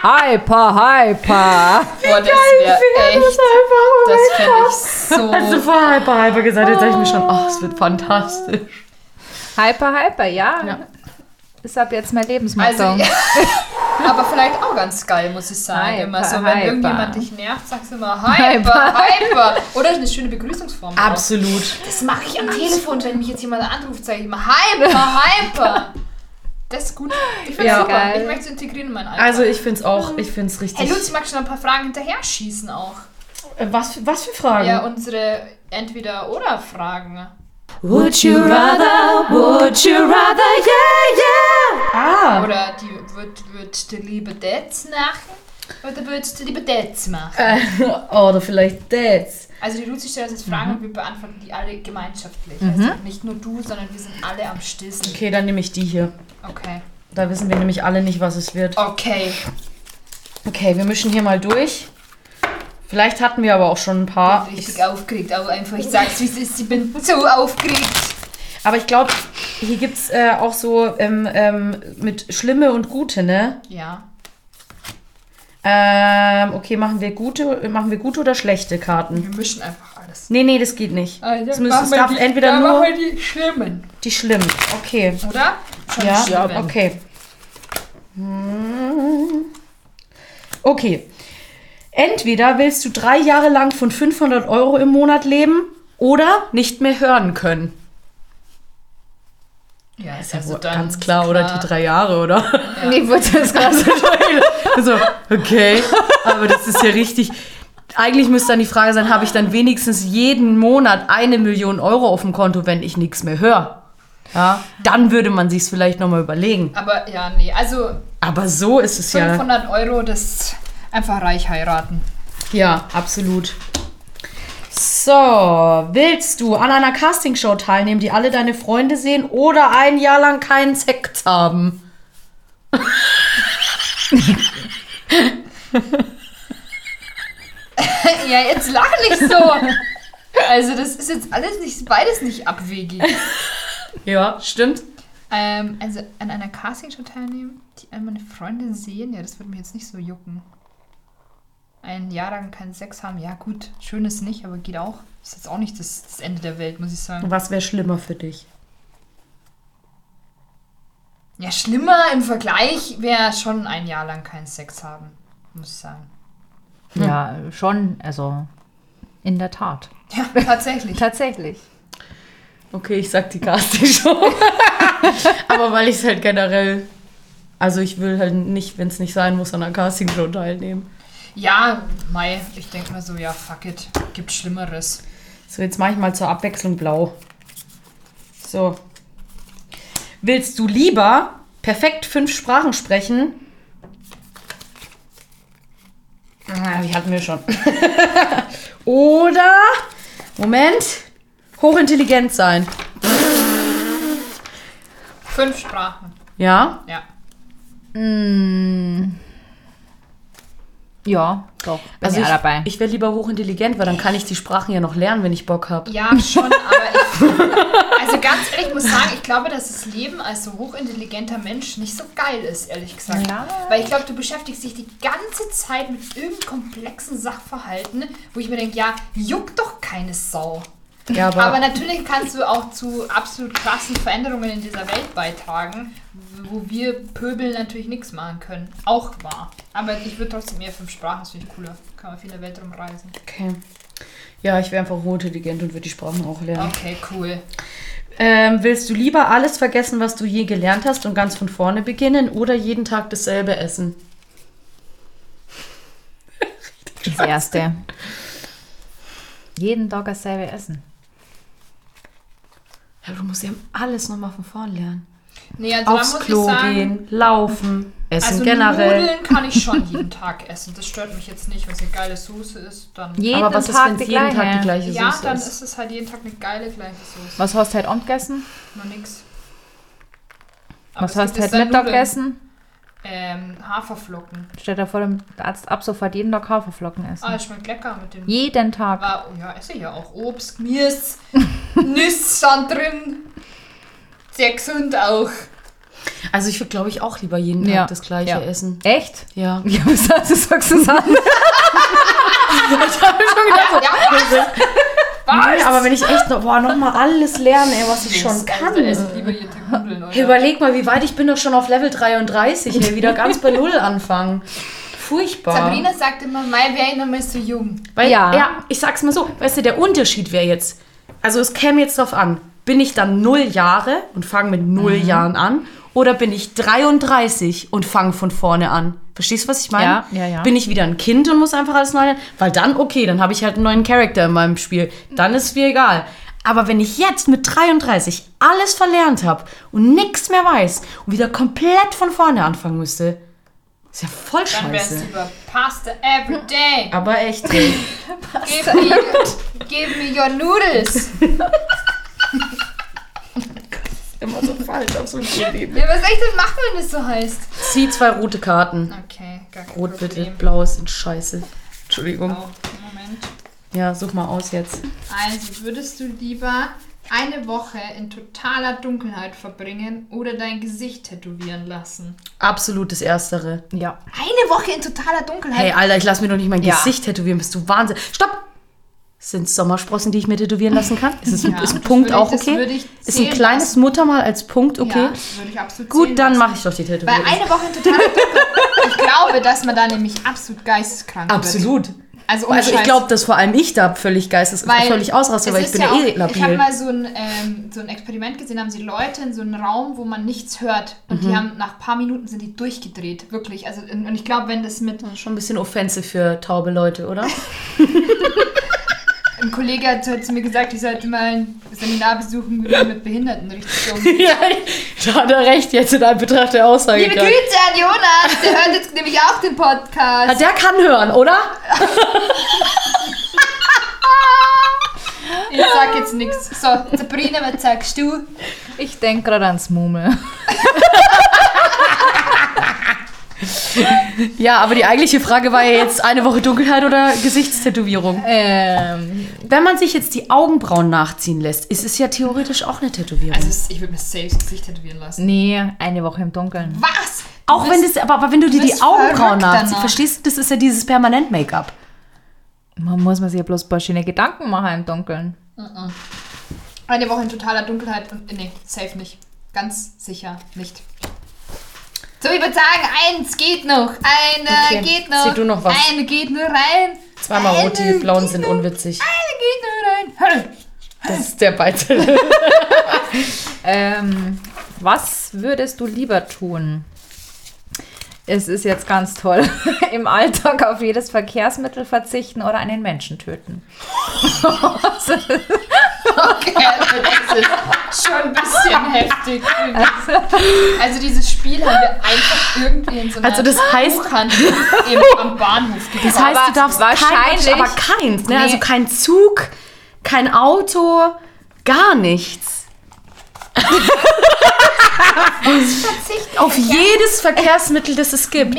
Hyper, Hyper. Boah, das fände ich so... Als du vor Hyper, Hyper gesagt hast, dachte ich mir schon, es wird fantastisch. Hyper, Hyper, ja. Ist ab jetzt mein Lebensmotto. Also, aber vielleicht auch ganz geil, muss ich sagen. Hyper, immer so, wenn irgendjemand dich nervt, sagst du immer Hyper, Hyper. Hyper. Oder eine schöne Begrüßungsform. Absolut. Auch. Das mache ich am Telefon, wenn mich jetzt jemand anruft, sage ich immer Hyper, Hyper. Das ist gut. Ich finde es super. Geil. Ich möchte es integrieren in meinen Alltag. Also ich finde es auch, ich finde es richtig. Hey Lutz, magst du noch ein paar Fragen hinterher schießen auch? Was für Fragen? Ja, unsere Entweder-Oder-Fragen. Would you rather, yeah, yeah. Oder die würdest du lieber das machen? Oder würdest du lieber das machen? Oder vielleicht das. Also die Luzi stellt uns jetzt Fragen und wir beantworten die alle gemeinschaftlich. Also nicht nur du, sondern wir sind alle am Stissen. Okay, dann nehme ich die hier. Okay. Da wissen wir nämlich alle nicht, was es wird. Okay. Okay, wir mischen hier mal durch. Vielleicht hatten wir aber auch schon ein paar. Ich bin richtig aufgeregt, aber einfach, ich sag's wie es ist, ich bin so aufgeregt. Aber ich glaube, hier gibt's auch so mit Schlimme und Gute, ne? Ja. Okay, machen wir gute oder schlechte Karten? Wir mischen einfach alles. Nee, das geht nicht. Also, es darf entweder nur die Schlimmen. Die Schlimmen, okay. Oder? Ja, okay. Okay. Entweder willst du 3 Jahre lang von 500 Euro im Monat leben oder nicht mehr hören können. Ja, ist also ja wohl ganz klar, oder die 3 Jahre, oder? Ja. Nee, wollte das gerade so schnell. Also, okay, aber das ist ja richtig. Eigentlich müsste dann die Frage sein, habe ich dann wenigstens jeden Monat 1 Million Euro auf dem Konto, wenn ich nichts mehr höre? Ja, dann würde man sich's vielleicht nochmal überlegen. Aber ja, nee, also... Aber so ist es ja. 500 Euro, das... Einfach reich heiraten. Ja, absolut. So, willst du an einer Castingshow teilnehmen, die alle deine Freunde sehen, oder 1 Jahr lang keinen Sex haben? Ja, jetzt lach nicht so. Also das ist jetzt beides nicht abwegig. Ja, stimmt. Also an einer Castingshow teilnehmen, die alle meine Freunde sehen? Ja, das würde mich jetzt nicht so jucken. 1 Jahr lang keinen Sex haben, ja gut, schön ist nicht, aber geht auch. Ist jetzt auch nicht das Ende der Welt, muss ich sagen. Was wäre schlimmer für dich? Ja, schlimmer im Vergleich wäre schon 1 Jahr lang keinen Sex haben, muss ich sagen. Ja, schon, also in der Tat. Ja, tatsächlich. Tatsächlich. Okay, ich sag die Castingshow. Aber weil ich es halt generell, also ich will halt nicht, wenn es nicht sein muss, an einer Castingshow teilnehmen. Ja, Mai, ich denke mal so, ja, fuck it, gibt Schlimmeres. So, jetzt mache ich mal zur Abwechslung blau. So. Willst du lieber perfekt 5 Sprachen sprechen? Die hatten wir schon. Oder, Moment, hochintelligent sein. 5 Sprachen. Ja? Ja. Ja, doch. Also ich wäre lieber hochintelligent, weil dann kann ich die Sprachen ja noch lernen, wenn ich Bock habe. Ja, schon, aber also ganz ehrlich, ich muss sagen, ich glaube, dass das Leben als so hochintelligenter Mensch nicht so geil ist, ehrlich gesagt. Ja. Weil ich glaube, du beschäftigst dich die ganze Zeit mit irgendeinem komplexen Sachverhalten, wo ich mir denke, ja, juckt doch keine Sau. Ja, aber natürlich kannst du auch zu absolut krassen Veränderungen in dieser Welt beitragen, wo wir Pöbel natürlich nichts machen können. Auch wahr. Aber ich würde trotzdem mehr 5 Sprachen, das finde ich cooler. Kann man viel in der Welt rumreisen. Okay. Ja, ich wäre einfach hochintelligent und würde die Sprachen auch lernen. Okay, cool. Willst du lieber alles vergessen, was du je gelernt hast und ganz von vorne beginnen oder jeden Tag dasselbe essen? Das Erste. Jeden Tag dasselbe Essen. Ja, du musst ja alles nochmal von vorn lernen. Nee, also aufs Klo gehen, laufen, essen also generell. Nudeln kann ich schon jeden Tag essen. Das stört mich jetzt nicht, wenn es eine geile Soße ist. Dann jeden aber was Tag ist, wenn es jeden Tag die gleiche Soße ist? Ja, dann ist es halt jeden Tag eine geile gleiche Soße. Was hast du heute Abend gegessen? Noch nix. Aber was hast du heute Mittag gegessen? Haferflocken. Stell dir vor, der Arzt ab sofort jeden Tag Haferflocken essen. Ah, das schmeckt lecker mit dem... Jeden Tag. War, ja, esse ich ja auch. Obst, Gemüse, Nüsse stand drin. Sehr gesund auch. Also ich würde, glaube ich, auch lieber jeden Tag das Gleiche essen. Echt? Ja. Ja, was sagst du? Sagst du es an? Ich habe schon gedacht, nein, aber wenn ich echt noch mal alles lerne, was ich schon kann. Hey, überleg mal, wie weit ich bin, doch schon auf Level 33. Hey, wieder ganz bei Null anfangen. Furchtbar. Sabrina sagt immer, mei, wäre ich noch mal so jung. Weil, ja, ich sag's mal so, weißt du, der Unterschied wäre jetzt, also es käme jetzt drauf an, bin ich dann 0 Jahre und fange mit 0 Jahren an? Oder bin ich 33 und fange von vorne an? Verstehst du, was ich meine? Ja. Bin ich wieder ein Kind und muss einfach alles neu lernen? Weil dann, okay, dann habe ich halt einen neuen Charakter in meinem Spiel. Dann ist es mir egal. Aber wenn ich jetzt mit 33 alles verlernt habe und nichts mehr weiß und wieder komplett von vorne anfangen müsste, ist ja voll scheiße. Dann wär's lieber Pasta every day. Aber echt. Pasta. Give me your noodles. Immer so falsch auf so ein Leben. Ja, was echt denn macht, wenn das so heißt? Zieh 2 rote Karten. Okay, gar kein Rot Problem. Bitte, blaues sind scheiße. Entschuldigung. Oh, Moment. Ja, such mal aus jetzt. Also, würdest du lieber eine Woche in totaler Dunkelheit verbringen oder dein Gesicht tätowieren lassen? Absolut das Erstere. Ja. Eine Woche in totaler Dunkelheit? Hey, Alter, ich lass mir doch nicht mein Gesicht tätowieren. Bist du Wahnsinn? Stopp! Sind es Sommersprossen, die ich mir tätowieren lassen kann? Ist ein Punkt auch okay? Ist ein kleines Muttermal als Punkt okay? Ja, das würde ich absolut gut, dann mache ich doch die Tätowierung. Weil eine Woche total dunkel. Ich glaube, dass man da nämlich absolut geisteskrank wird. Absolut. Also ich glaube, dass vor allem ich da völlig ausraste, weil ich bin ja eh labil. Ich habe mal so ein Experiment gesehen, da haben sie Leute in so einem Raum, wo man nichts hört. Und die haben nach ein paar Minuten sind die durchgedreht, wirklich. Also, und ich glaube, wenn das mit... Schon ein bisschen offensiv für taube Leute, oder? Ein Kollege hat heute zu mir gesagt, ich sollte mal ein Seminar besuchen, wie man mit Behinderten richtig umgeht. Ja, da hat er recht, jetzt in Anbetracht der Aussage. Liebe Grüße an Jonas, der hört jetzt nämlich auch den Podcast. Ja, der kann hören, oder? Ich sag jetzt nichts. So, Sabrina, was sagst du? Ich denk gerade ans Mummel. Ja, aber die eigentliche Frage war ja jetzt eine Woche Dunkelheit oder Gesichtstätowierung. Wenn man sich jetzt die Augenbrauen nachziehen lässt, ist es ja theoretisch auch eine Tätowierung. Also ich würde mir safe das Gesicht tätowieren lassen. Nee, eine Woche im Dunkeln. Was? Auch wenn das, aber wenn du dir die Augenbrauen nachziehst, verstehst du, das ist ja dieses Permanent-Make-up. Man muss sich ja bloß ein paar schöne Gedanken machen im Dunkeln. Eine Woche in totaler Dunkelheit und nee, safe nicht. Ganz sicher nicht. So, ich würde sagen, eins geht noch, geht noch, zieh du noch was. Eine geht nur rein. Zweimal rot, die blauen sind unwitzig. Eine geht nur rein. Das ist der Beitrag. Was würdest du lieber tun? Es ist jetzt ganz toll. Im Alltag auf jedes Verkehrsmittel verzichten oder einen Menschen töten. Okay, also das ist schon ein bisschen heftig. Also dieses Spiel haben wir einfach irgendwie in so einer Buchhandlung am Bahnhof gekauft. Das heißt, du darfst wahrscheinlich keins, ne? Nee. Also kein Zug, kein Auto, gar nichts. Auf jedes Verkehrsmittel, das es gibt.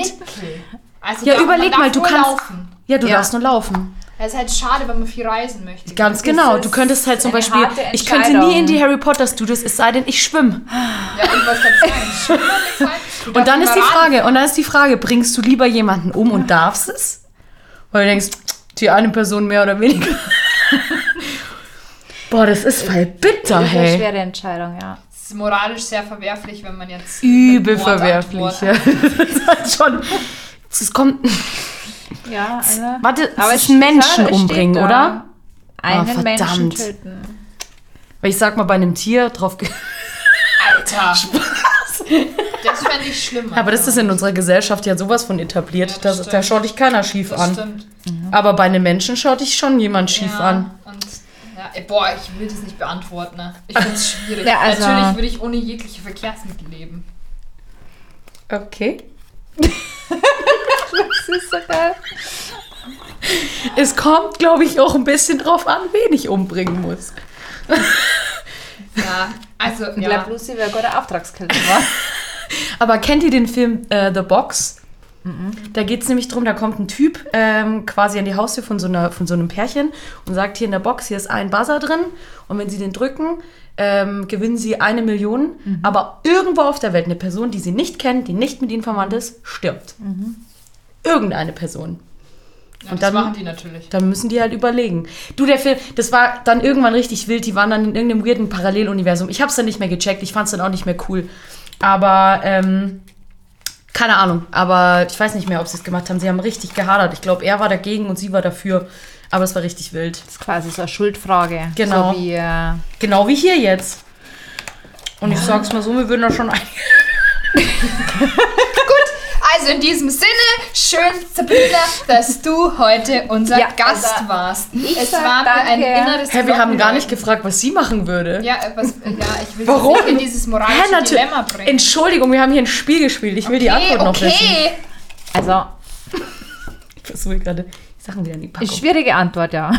Also ja, überleg mal, du kannst... Laufen. Ja, du darfst nur laufen. Das ist halt schade, wenn man viel reisen möchte. Ganz genau. Du könntest halt zum Beispiel... Ich könnte nie in die Harry Potter Studios, es sei denn, ich schwimme. Ja, irgendwas kann sein. Und dann ist die Frage, bringst du lieber jemanden um und darfst es? Weil du denkst, die eine Person mehr oder weniger. Boah, das ist voll bitter, hey. Das ist eine schwere Entscheidung, ja. Es ist moralisch sehr verwerflich, wenn man jetzt... Übel verwerflich, ja. Das ist halt schon... Es kommt... Ja, also. Warte, aber es ist Menschen umbringen, oder? Einen Menschen töten. Weil ich sag mal, bei einem Tier drauf... Alter! Spaß! Das fände ich schlimm. Aber das ist in unserer Gesellschaft ja sowas von etabliert, da schaut dich keiner schief an. Stimmt. Aber bei einem Menschen schaut dich schon jemand schief an. Und, boah, ich will das nicht beantworten. Ne? Ich finde es schwierig. Ja, also natürlich würde ich ohne jegliche Verkehrsmittel leben. Okay. Das ist so geil. Es kommt, glaube ich, auch ein bisschen drauf an, wen ich umbringen muss. Ja, also. Ich glaube, Lucy wäre gerade Auftragskiller. Aber kennt ihr den Film The Box? Mhm. Da geht es nämlich drum, da kommt ein Typ quasi an die Haustür von so einem Pärchen und sagt, hier in der Box, hier ist ein Buzzer drin und wenn sie den drücken, gewinnen sie 1 Million. Mhm. Aber irgendwo auf der Welt eine Person, die sie nicht kennt, die nicht mit ihnen verwandt ist, stirbt. Mhm. Irgendeine Person. Ja, und das dann machen die natürlich. Dann müssen die halt überlegen. Du, der Film, das war dann irgendwann richtig wild. Die waren dann in irgendeinem weirden Paralleluniversum. Ich hab's dann nicht mehr gecheckt. Ich fand's dann auch nicht mehr cool. Aber, keine Ahnung. Aber ich weiß nicht mehr, ob sie es gemacht haben. Sie haben richtig gehadert. Ich glaube, er war dagegen und sie war dafür. Aber es war richtig wild. Das ist quasi so eine Schuldfrage. Genau. So wie, genau wie hier jetzt. Und ich sag's mal so, wir würden da schon ein... Also in diesem Sinne, schön, Sabrina, dass du heute unser Gast warst. Es war mir ein inneres Glück. Wir haben gar nicht gefragt, was sie machen würde. Ja, ich will nicht in dieses moralische Dilemma bringen. Entschuldigung, wir haben hier ein Spiel gespielt. Ich will die Antwort noch wissen. Okay. Also, ich versuche gerade die Sachen wieder in die Packung. Schwierige Antwort, ja.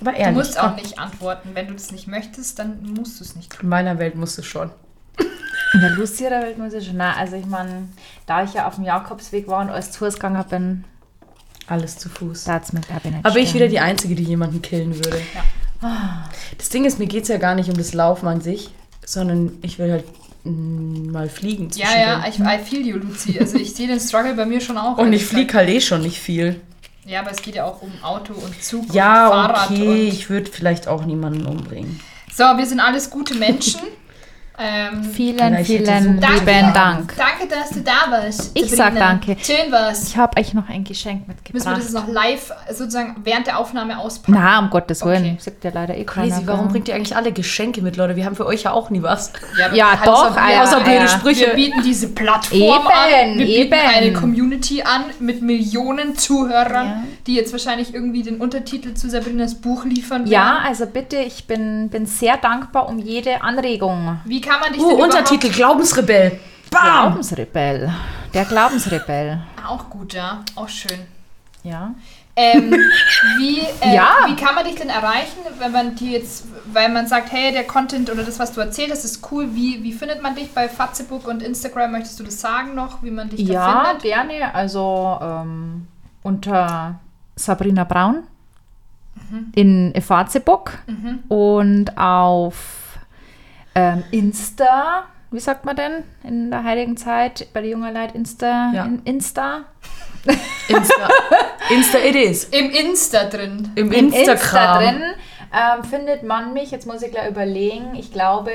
Aber ehrlich. Du musst auch nicht antworten. Wenn du das nicht möchtest, dann musst du es nicht tun. In meiner Welt musst du es schon. In der Lust hier der Welt muss ich schon. Nein, also ich meine, da ich ja auf dem Jakobsweg war und als Toursganger bin, alles zu Fuß. Da hat's mir aber ich wieder die Einzige, die jemanden killen würde. Ja. Das Ding ist, mir geht's ja gar nicht um das Laufen an sich, sondern ich will halt mal fliegen. Ja, I feel you, Luzi. Also ich sehe den Struggle bei mir schon auch. Und ich fliege halt eh schon nicht viel. Ja, aber es geht ja auch um Auto und Zug und Fahrrad. Ja, okay, ich würde vielleicht auch niemanden umbringen. So, wir sind alles gute Menschen. Vielen lieben Dank. Danke, dass du da warst. Ich sag danke. Schön war's. Ich habe euch noch ein Geschenk mitgebracht. Müssen wir das noch live sozusagen während der Aufnahme auspacken? Na, um Gottes Willen. Okay. Sagt ja leider eh crazy, keiner. Warum bringt ihr eigentlich alle Geschenke mit, Leute? Wir haben für euch ja auch nie was. Ja halt doch. Außer blöde Sprüche. Wir bieten diese Plattform an. Wir bieten eine Community an mit Millionen Zuhörern, die jetzt wahrscheinlich irgendwie den Untertitel zu Sabrinas Buch liefern werden. Ja, also bitte, ich bin sehr dankbar um jede Anregung. Wie kann man dich denn Untertitel, Glaubensrebell. Bam! Glaubensrebell. Der Glaubensrebell. Auch gut, ja. Auch schön. Ja. Wie kann man dich denn erreichen, wenn man die jetzt, weil man sagt, hey, der Content oder das, was du erzählt hast, ist cool. Wie findet man dich bei Facebook und Instagram? Möchtest du das sagen noch, wie man dich da findet? Ja, gerne. Also unter Sabrina Braun in Facebook und auf Insta, wie sagt man denn in der heiligen Zeit bei der jungen Leute? Insta it is. Im Insta drin. Im Instagram. Insta drin findet man mich, jetzt muss ich gleich überlegen, ich glaube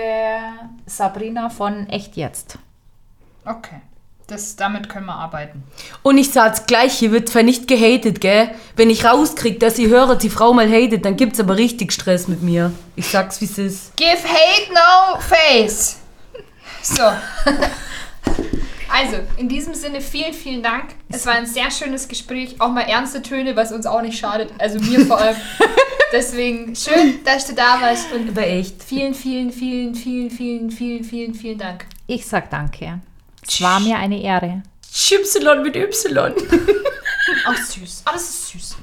Sabrina von Echt Jetzt. Okay. Damit können wir arbeiten. Und ich sag's gleich, hier wird zwar nicht gehatet, gell? Wenn ich rauskrieg, dass ihr Hörer die Frau mal hatet, dann gibt's aber richtig Stress mit mir. Ich sag's, wie's ist. Give hate no face. So. Also, in diesem Sinne, vielen, vielen Dank. Es war ein sehr schönes Gespräch. Auch mal ernste Töne, was uns auch nicht schadet. Also mir vor allem. Deswegen, schön, dass du da warst. Und aber echt. Vielen, vielen, vielen, vielen, vielen, vielen, vielen, vielen Dank. Ich sag danke. Es war mir eine Ehre. Y mit Y. Ach, süß. Alles ist süß.